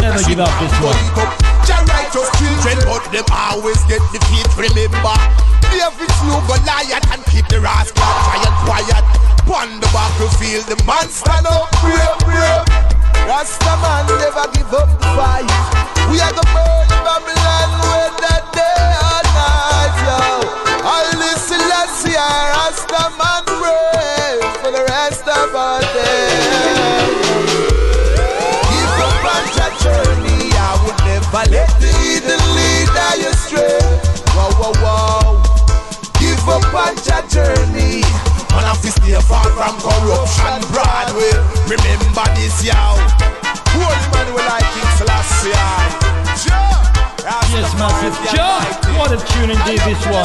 never give up this one. Just children, but them always get defeat. Remember, David slew Goliath and keep the rascal giant quiet. On the battlefield, the man stand up, brave, brave. Rastaman never give up the fight. We are the bird of Babylon, where that day and night, yo. All this Celestia, Rastaman brave for the rest of our day. Give up on your journey, I would never let the wow, wow, wow. Give up on your journey. Man, I feel stay far from corruption, Broadway. Remember this, y'all. Holy man will I think last year. Yes, massive. Jah, what a tune indeed this one.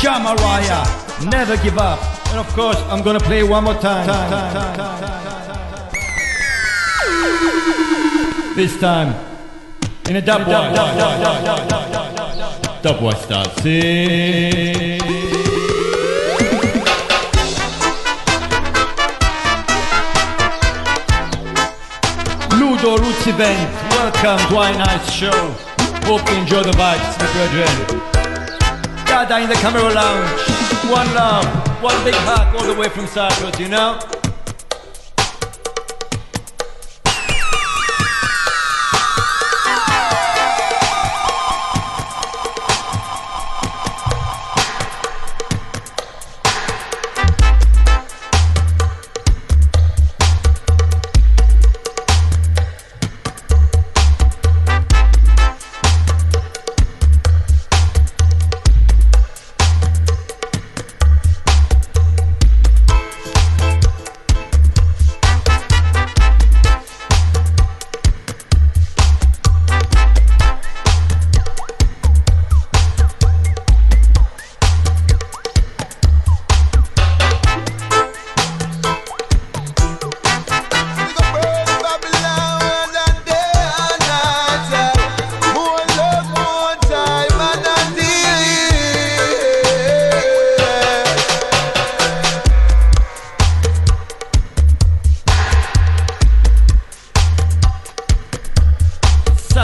Jah Mariah, never give up. And of course, I'm gonna play one more time. time, time, time, time. This time, in a dub one. Top West Sea. Ludo Roots event. Welcome to our nice show. Hope you enjoy the vibes, my brethren. Gather in the camera lounge. One love, one big hug, all the way from Cyprus, you know.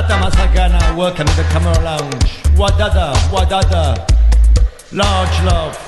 Thomas Agana, welcome to the Camera Lounge. Wadada, wadada, large love.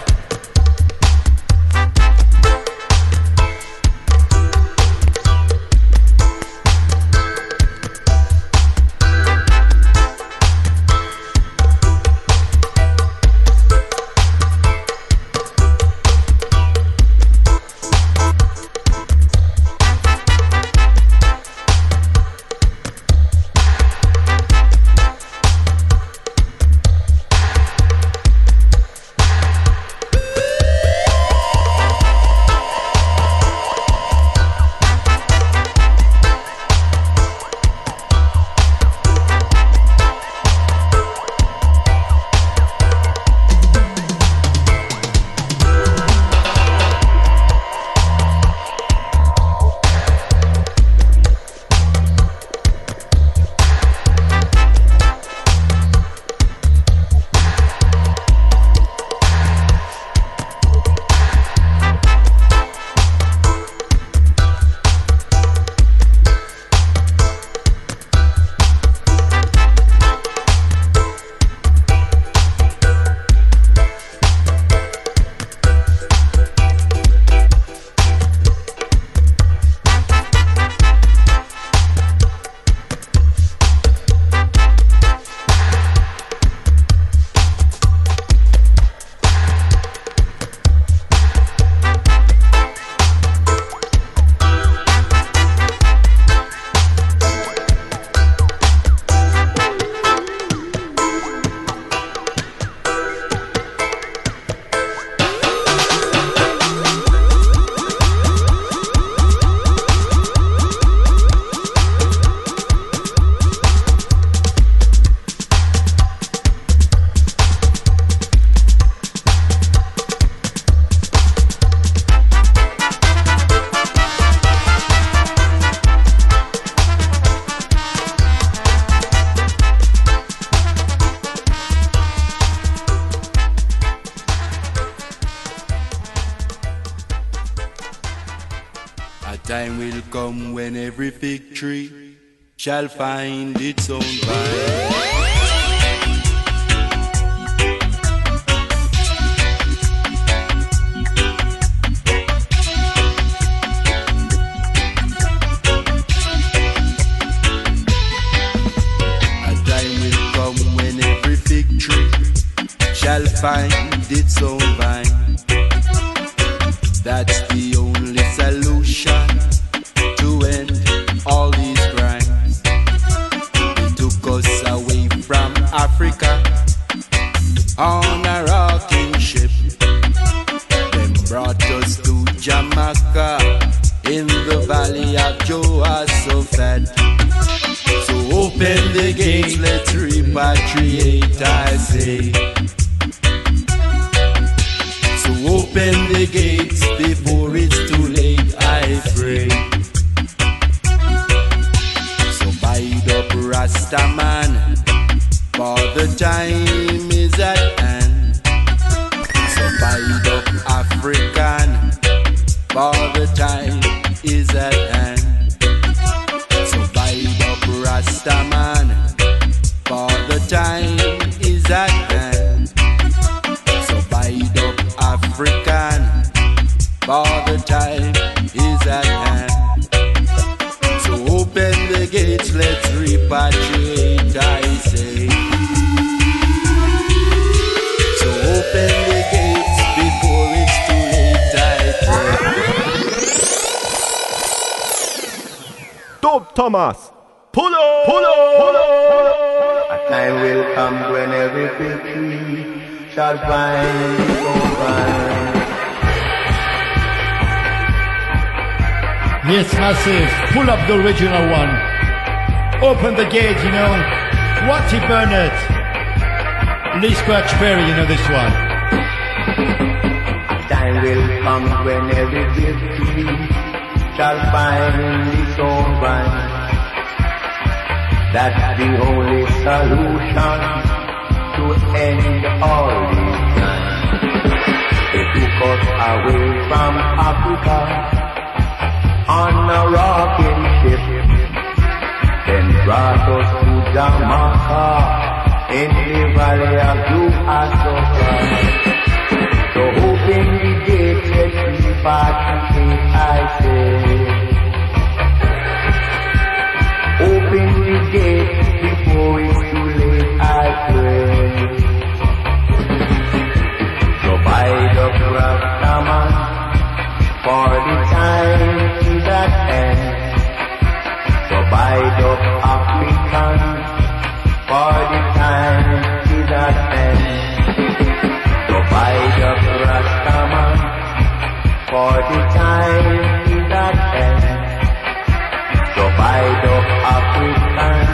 Shall find its own vibe. A time will come when every fig tree shall find its own vine. That's the only solution to end all these. Africa on a rocking ship, then brought us to Jamaica in the valley of Jehoshaphat. So open the gates, let's repatriate, I say. So open the gates before it's too late, I pray. So bind up Rastaman, for the time is at hand. So bind up African, for the time is at hand. So bind up Rastaman, for the time is at hand. So bind up African, for the time is at hand. So open the gates, let's repatriate, I say. Open the gates before it's too late, I pray. Dub Thomas, pull up, pull up, pull up. A time will come when every big tree shall find its own vine. Yes, massive. Pull up the original one. Open the gate, you know. Watch it burn it. Lee Scratch Perry, you know this one. A time will come when every big tree shall find its own vine. That's the only solution to end all these times. They took us away from Africa on a rocking ship, then brought us to down my heart. In the valley of you are so far. So open the gate, let me back and say I say. Open the gate before it's too late, I pray. So by the Dub Thomas, for the time is at end. So by the African, for the time is at end. So by the Rastaman, for the time is at end. So by the African,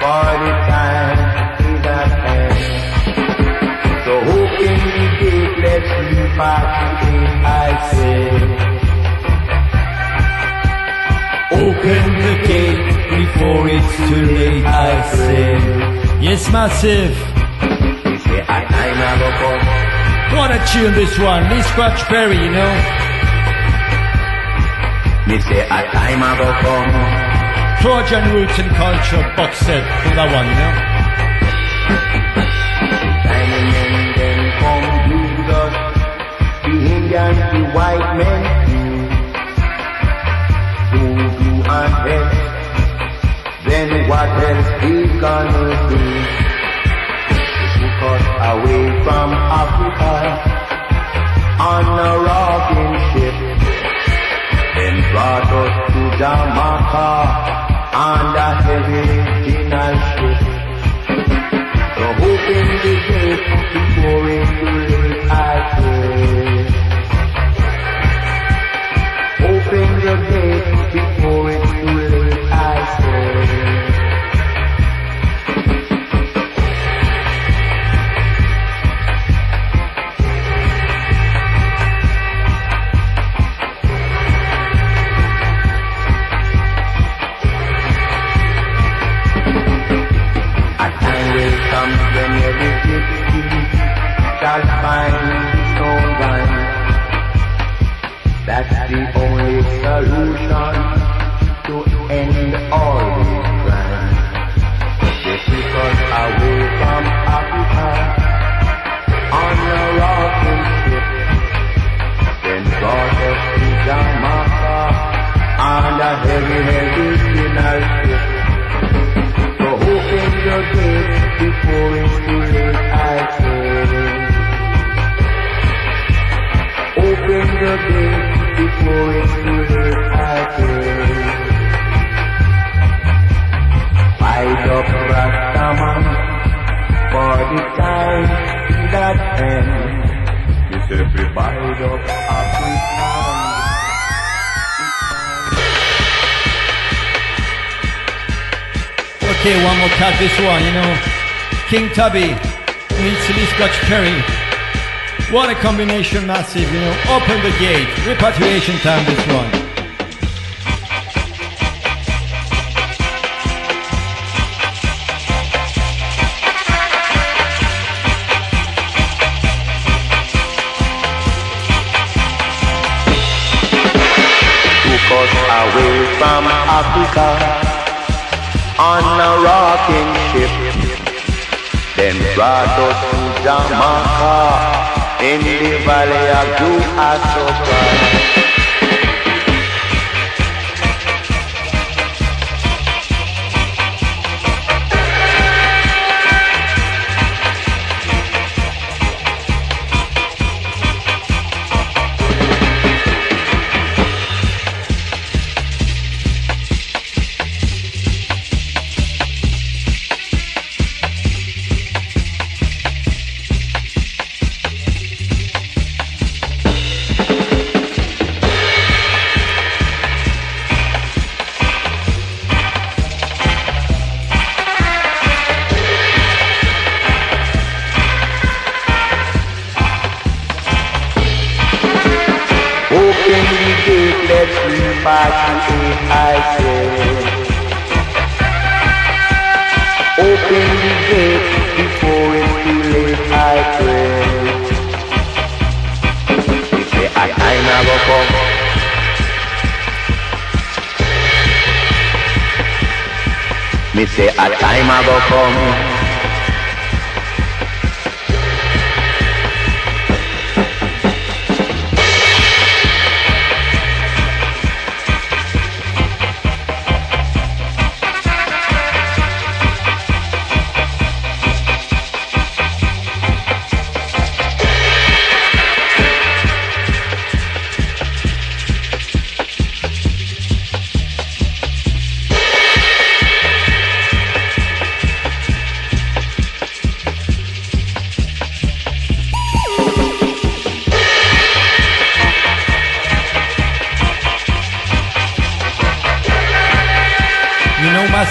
for the time is at end. So who can we give? Let's leave back today, I say. Open the gate before it's too late, I say. Yes, massive. You say, I, I never come. What a tune this one, Lee Scratch Perry, you know. You say, I, I never come. Trojan Roots and Culture box set for that one, you know. The Chinese men then come to us. The Indians, the white men. Then what else is gonna do? Took us away from Africa on a rocking ship, then brought us to Jamaica on a heavy dinner ship. So open the gate before it's too late, I say. Open the gate before it's too late, I say. That's the only solution to end all this crime. They took us away from Africa on a rocking ship, then brought us to Jamaica on a heavy, heavy dinner ship. So open your gate before it's too late, I say. Open your gate before it's too late, I pray. Fight up Rastaman for the time that ends. It's every fight up African. Okay, one more cut this one, you know. King Tubby meets Lee Scratch Perry. What a combination, massive, you know. Open the gate, repatriation time this one. Took us away from Africa on a rocking ship, then brought us to Jamaica in the valley of you are so proud. Me say a time a go come.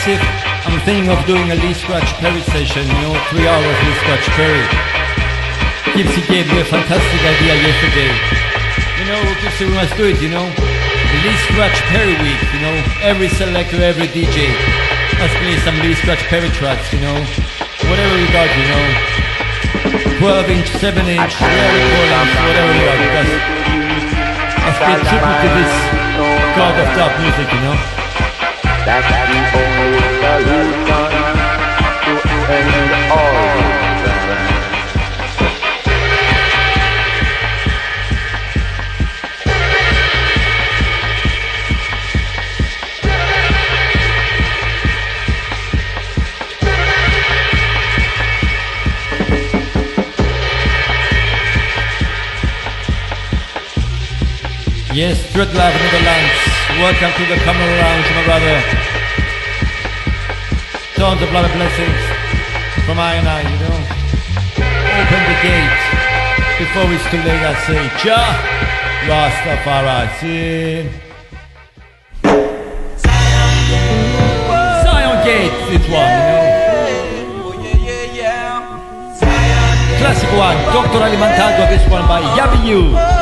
I'm thinking of doing a Lee Scratch Perry session, you know, three hours of Lee Scratch Perry. Gypsy gave me a fantastic idea yesterday. You know, Gypsy, we must do it, you know. The Lee Scratch Perry week, you know. Every selector, every D J must play some Lee Scratch Perry tracks, you know. Whatever we got, you know. twelve inch, seven inch, whatever we got, whatever we got. Must pay tribute to this god of dub music, you know. That the only solution to end all this. Yes, Street Love Netherlands. Welcome to the Camera Lounge, my brother. Tons of blood and blessings from I and I, you know. Open the gate before it's too late, I say, Jah Rastafari. See? Zion Gate, it's one, you know. Oh, yeah, yeah, yeah. Zion. Classic one, Doctor Alimentado, this one by Yabi Yu.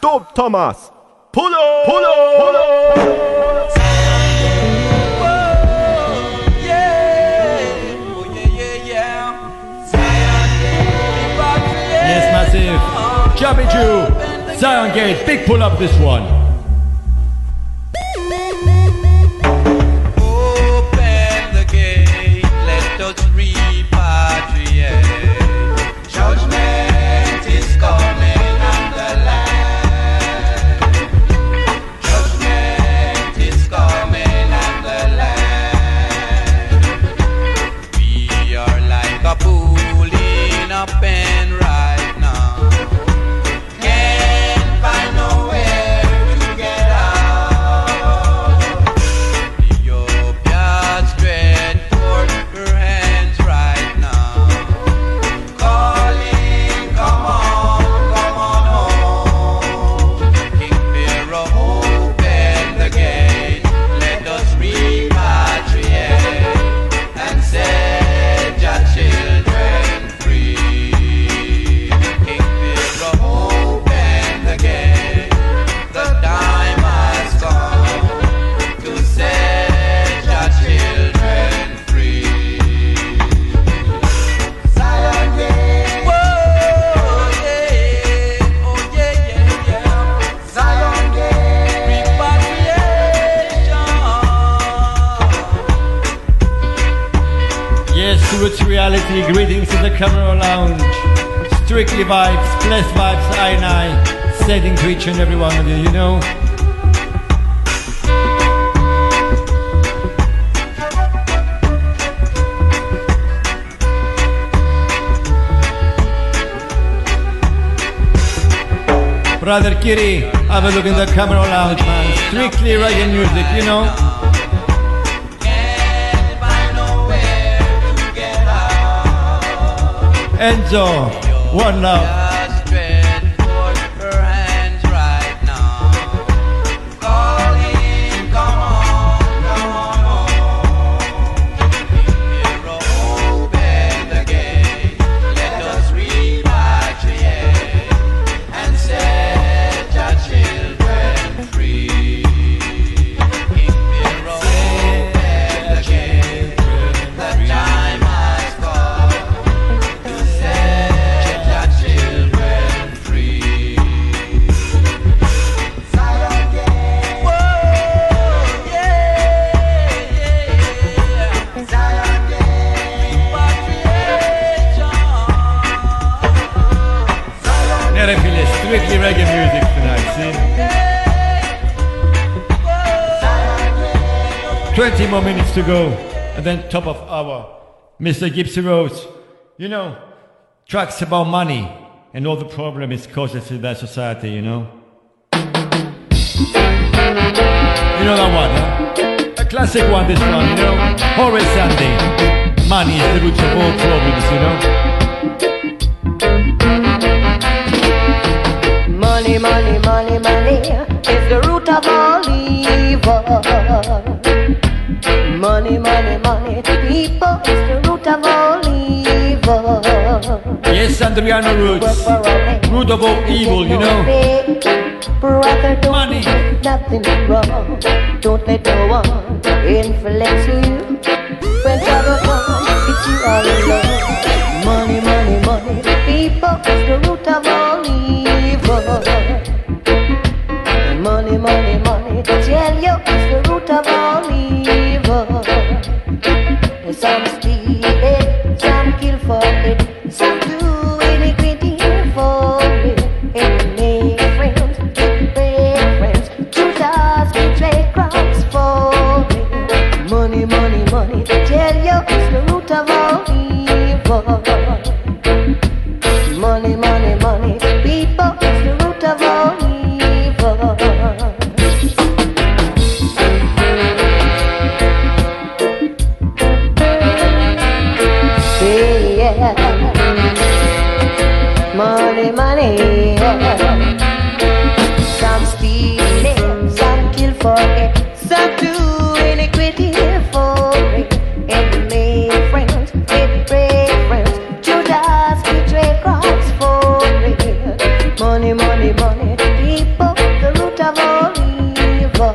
Dub Thomas, pull up, pull up, pull up. Whoa, yeah, oh yeah, yeah, yeah. Yes, massive. Jumping Jew, Zion Gate, big pull up this one. Greetings in the Camera Lounge. Strictly vibes, blessed vibes, I and I, setting to each and every one of you, you know. Brother Kiri, have a look in the camera lounge, man. Strictly reggae music, you know. Enzo, one love. twenty more minutes to go, and then top of hour. Mister Gypsy Road, you know, tracks about money and all the problem it causes in that society, you know. You know that one, huh? A classic one, this one, you know. Horace Sandy. Money is the root of all problems, you know. Money, money, money, money is the root of all evil. Money, money, money, people is the root of all evil. Yes, Andreano Roots, root of all evil, you know. Brother, don't money. Do nothing wrong. Don't let no one influence you. When trouble comes, it's you all alone. Money, money, money, people is the root of all evil. Money, money, money, tell you it's the root of all evil. Some steal it, some kill for it, some do iniquity for it. And make friends, and make friends, tutors betray crimes for it. Money, money, money, they tell you it's the root of all evil. Money, money, money, people, it's the root of all evil. Money, money, yeah. Some steal it, some kill for it, some do iniquity for it. It make friends, it break friends, Judas betray crimes for it. Money, money, money, people, the root of all evil.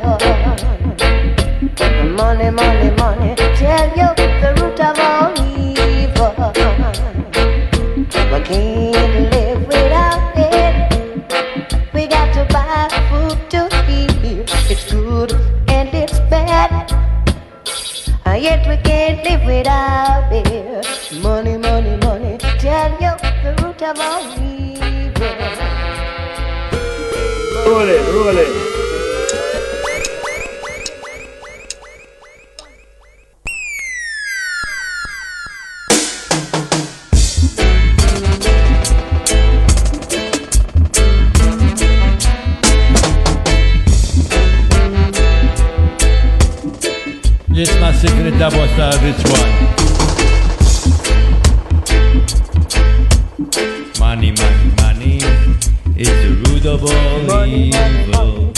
Money, money, money, tell you the root of all evil. We can't live. Yet we can't live without it. Money, money, money, tell you the root of all evil. Roll it, roll it. It's my secret double star, this one. Money, money, money is the root of all money, evil.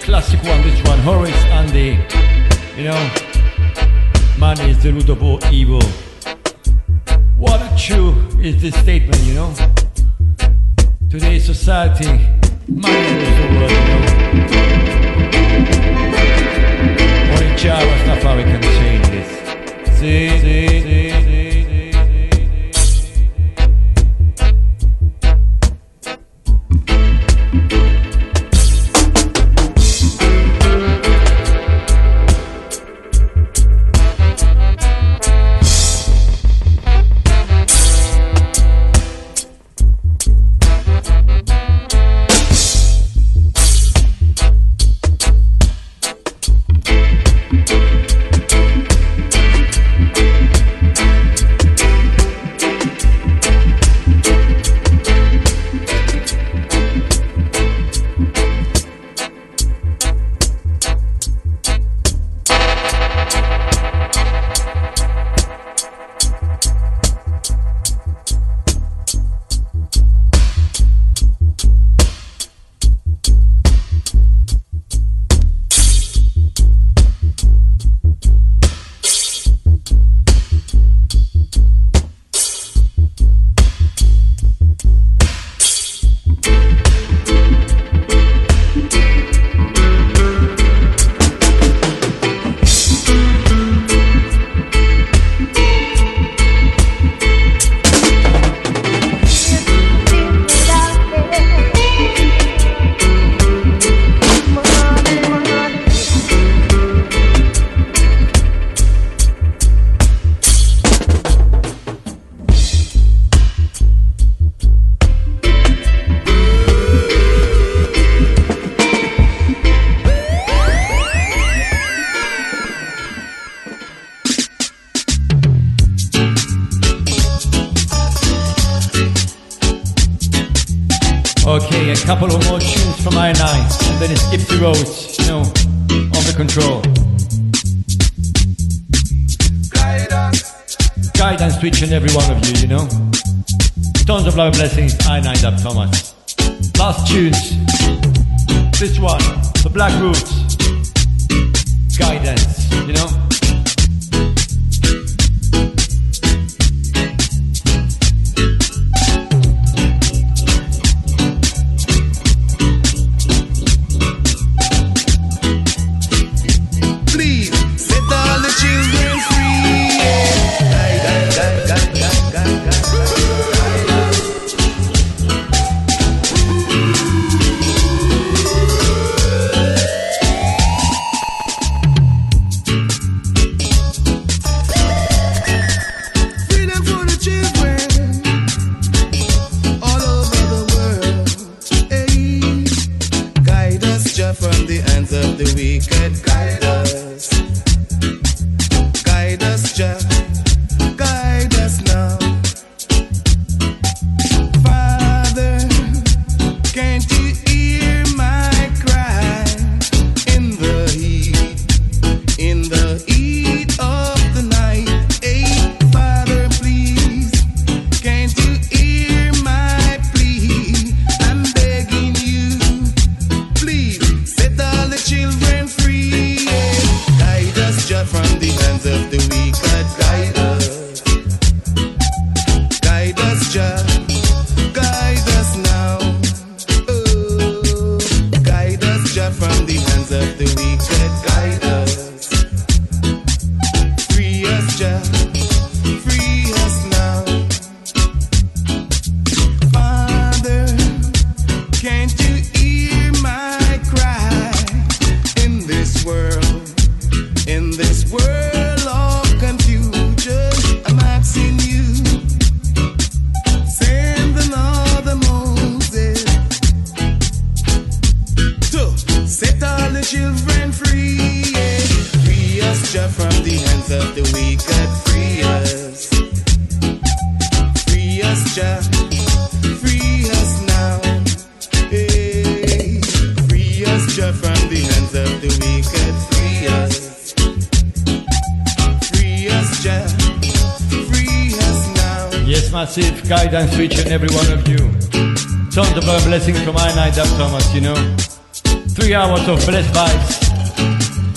Classic one, this one, Horace Andy. You know, money is the root of all evil. What a true is this statement, you know. Today's society, money is the world, you know. Only Jah Rastafari can change this. See, see, see, see. Okay, a couple of more tunes from I and I, and then it's Gypsy Road, you know, on the control. Guidance. Guidance to each and every one of you, you know. Tons of love and blessings, I and I, Dub Thomas. Last tunes. This one, the Black Roots. Guidance, you know. Guidance to each and every one of you. Tons of our blessings from I and I, Dub Thomas, you know. Three hours of blessed vibes.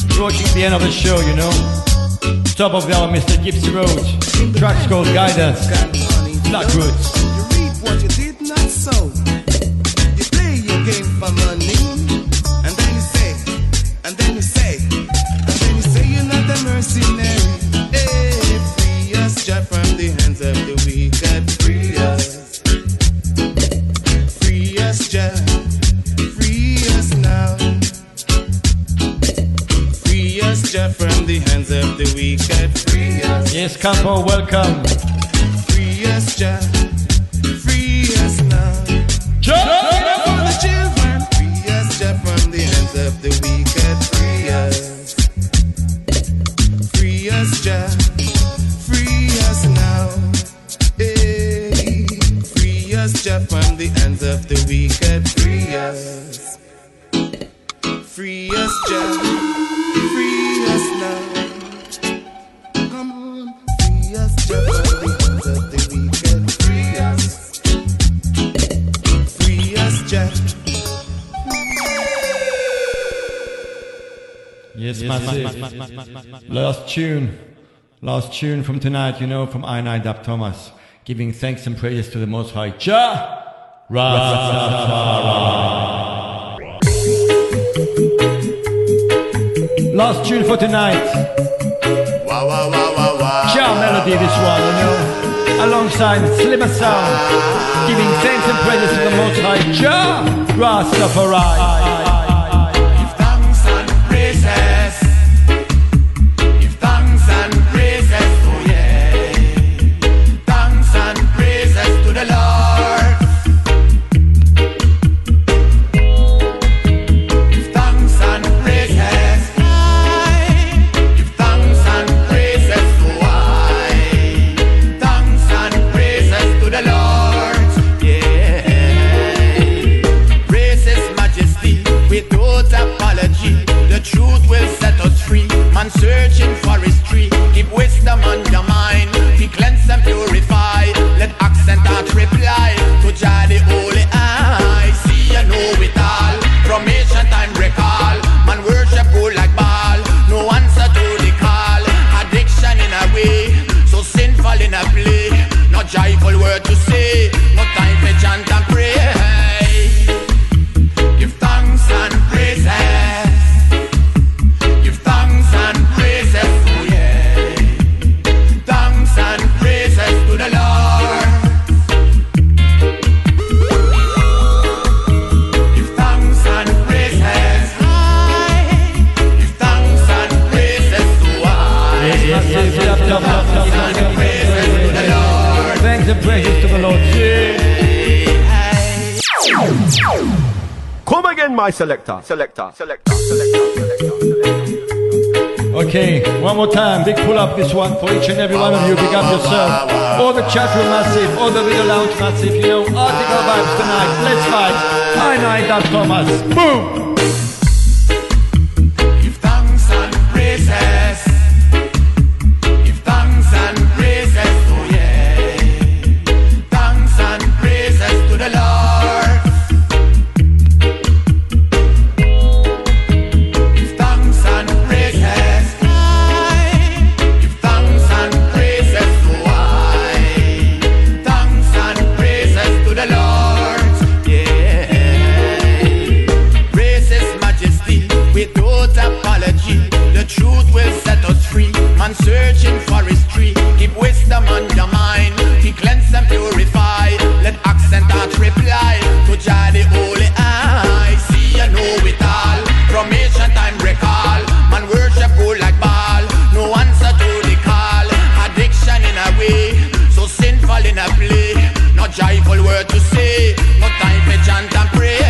Approaching the end of the show, you know. Top of the hour, Mister Gypsy Road. Tracks called Guidance. Black Roots. You reap what you did not sow. You play your game for money. And then you say, and then you say, and then you say you're not a mercenary. Hey, free us, Jah, from the hands of the wicked. From the hands of the wicked, free us. Yes, Campo, welcome. Free us, Jah. Free us now. Jah, from the children. Free us, Jah, from the hands of the wicked, free us. Free us, Jah. Free us now. Hey. Free us, Jah, from the hands of the wicked, free us. Free us, Jah. Free us now. Come on, free us, Jah, from the hands of the wicked. Free us. Free us, Jah. Yes, man, yes, yes, yes, yes, yes. Last tune. Last tune from tonight, you know, from I and I, Dub Thomas. Giving thanks and praises to the Most High. Jah Rastafari. Last tune for tonight. Wow, wow, wow, wow, wow. Jah melody, this one, you know. Alongside Slimmer Sound, giving thanks and praises to the Most High. Jah Rastafari. Give thanks and praises. Give thanks and praises, oh yeah. Thanks and praises to the Lord. yes, yes, yes, yes, up, up, up, up, up, praise to the Lord. Thanks and praises to the Lord. Come again, my selector. Selector, selector, selector, selector. Okay, one more time. Big pull up this one for each and every one of you. Big up yourself. All the chat room massive, all the video lounge massive. You know, Article Vibes tonight. Let's fight. I nine Dub Thomas. Boom. Searching for his tree, keep wisdom on your mind. He cleanse and purify. Let accent and reply to Jah the Holy Eye. See you know it all. From ancient time recall, man worship go like Baal. No answer to the call. Addiction in a way, so sinful in a play. No joyful word to say. No time for chant and pray.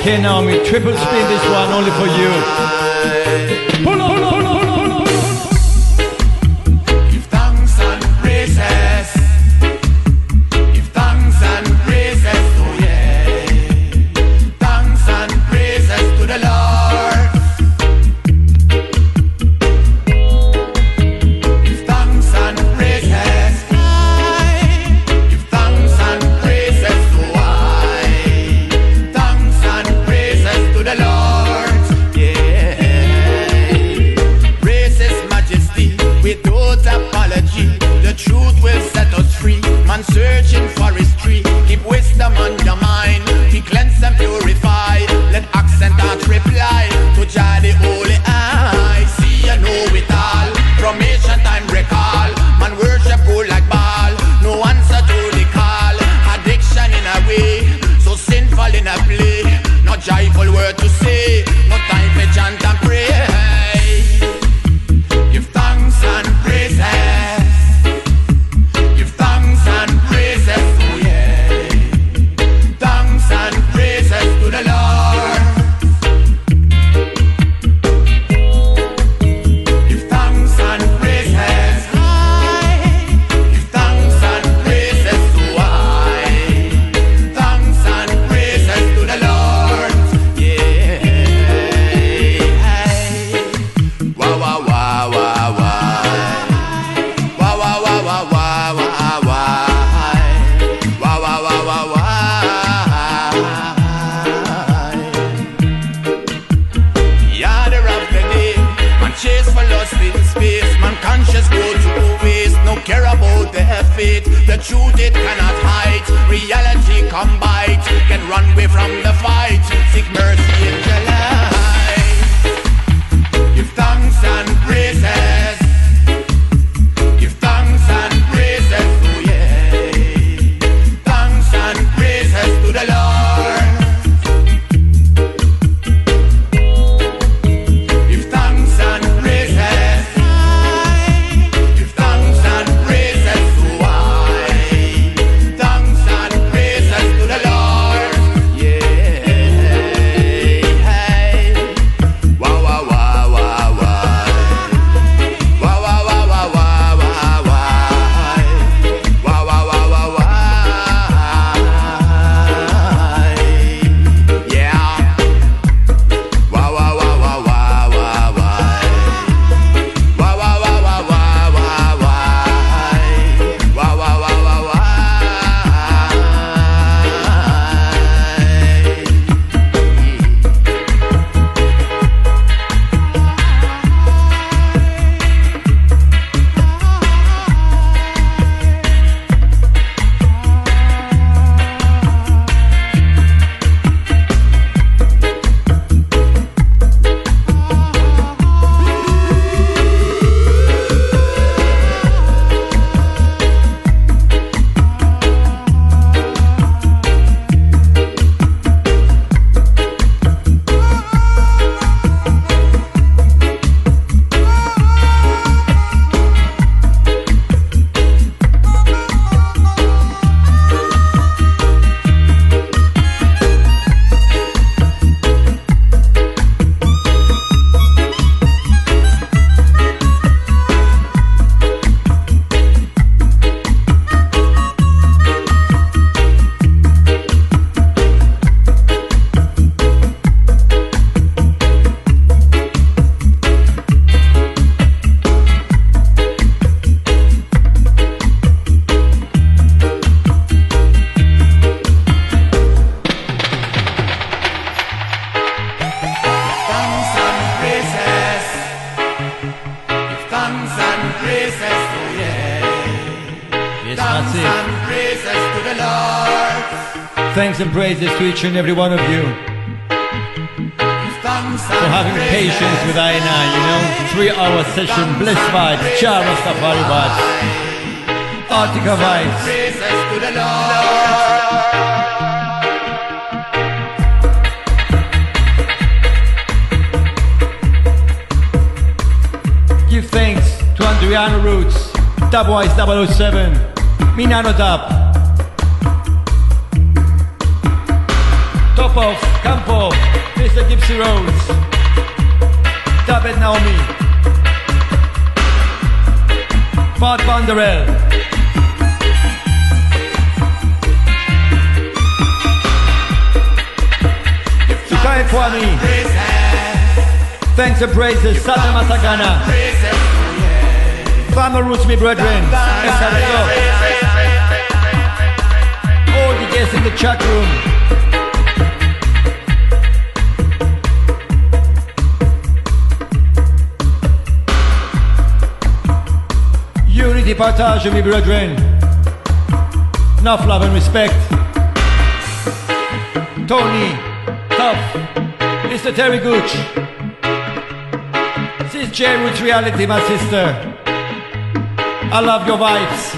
Okay, Naomi, triple spin this one only for you. Pull up, pull up, pull up, pull up. Searching for his tree, keep wisdom on your mind. He cleanse and purify. Let accent and reply to Jah the Holy Eye. See you know it all. From ancient time recall, man worship go like Baal. No answer to the call. Addiction in a way, so sinful in a play. No joyful word to say. No time for chant and pray. Give thanks and praises. The truth it cannot hide, reality come bite, can run away from the fight, seek mercy in your life. Give thanks and praises. Give thanks and praises, oh yeah. Thanks and praises to the Lord. Give thanks and praises. Give thanks and praises. Thanks and praises to the Lord. Yeah. music. Thanks and praises to the Lord. Thanks and praises to each and every one of you for having patience with I and I, you know. Three-hour session, bliss vibes, Jah Rastafari vibes, Article vibes. Praises to the Lord. Thanks to Andreano Roots, Stabwise double oh seven, Minano Dub, Top of Campo, Mister Gypsy Road, David Naomi, Bart Vanderell, Sukai Kwami. Thanks and praises, Sata Matagana. Glamour Roots, me brethren. All the guests in the chat room. Unity partage, me brethren. Enough love and respect. Tony, Tough, Mister Terry Gooch. This is J Roots Reality, my sister. I love your vibes.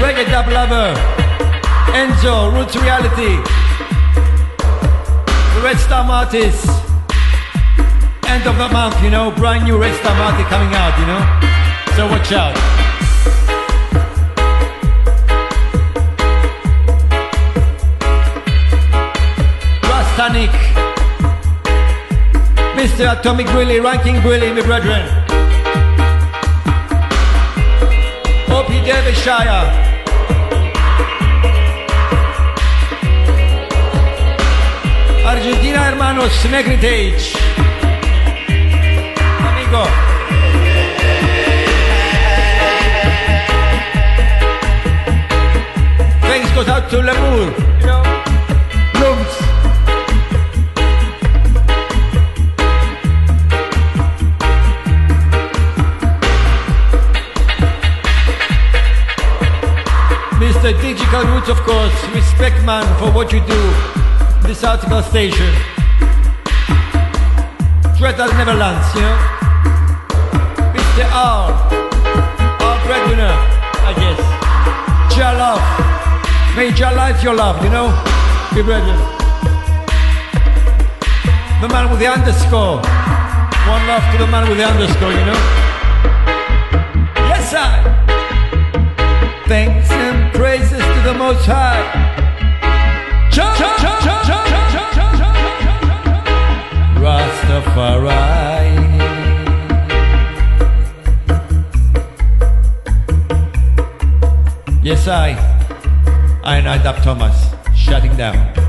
Reggae dab lover, Enzo Roots Reality, the Red Star artist. End of the month, you know, brand new Red Star artist coming out, you know. So watch out. Rastanik. Mister Atomic Willie, Ranking Willie, my brethren. O P Derbyshire. Argentina Hermanos, Negritage. Amigo. Thanks goes out to Lamour, you know. Blooms. The Digital Roots, of course, respect man for what you do. This article station, Dreadal Neverlands, you know. Mister R, our breadwinner, I guess. Jah love, may Jah light your love, you know. Be brethren. The man with the underscore. One love to the man with the underscore, you know. Yes, sir. Thanks and praises to the Most High. Cha cha cha cha cha cha cha cha cha. Rastafari. Yes, I. I and I, Dub Thomas, shutting down.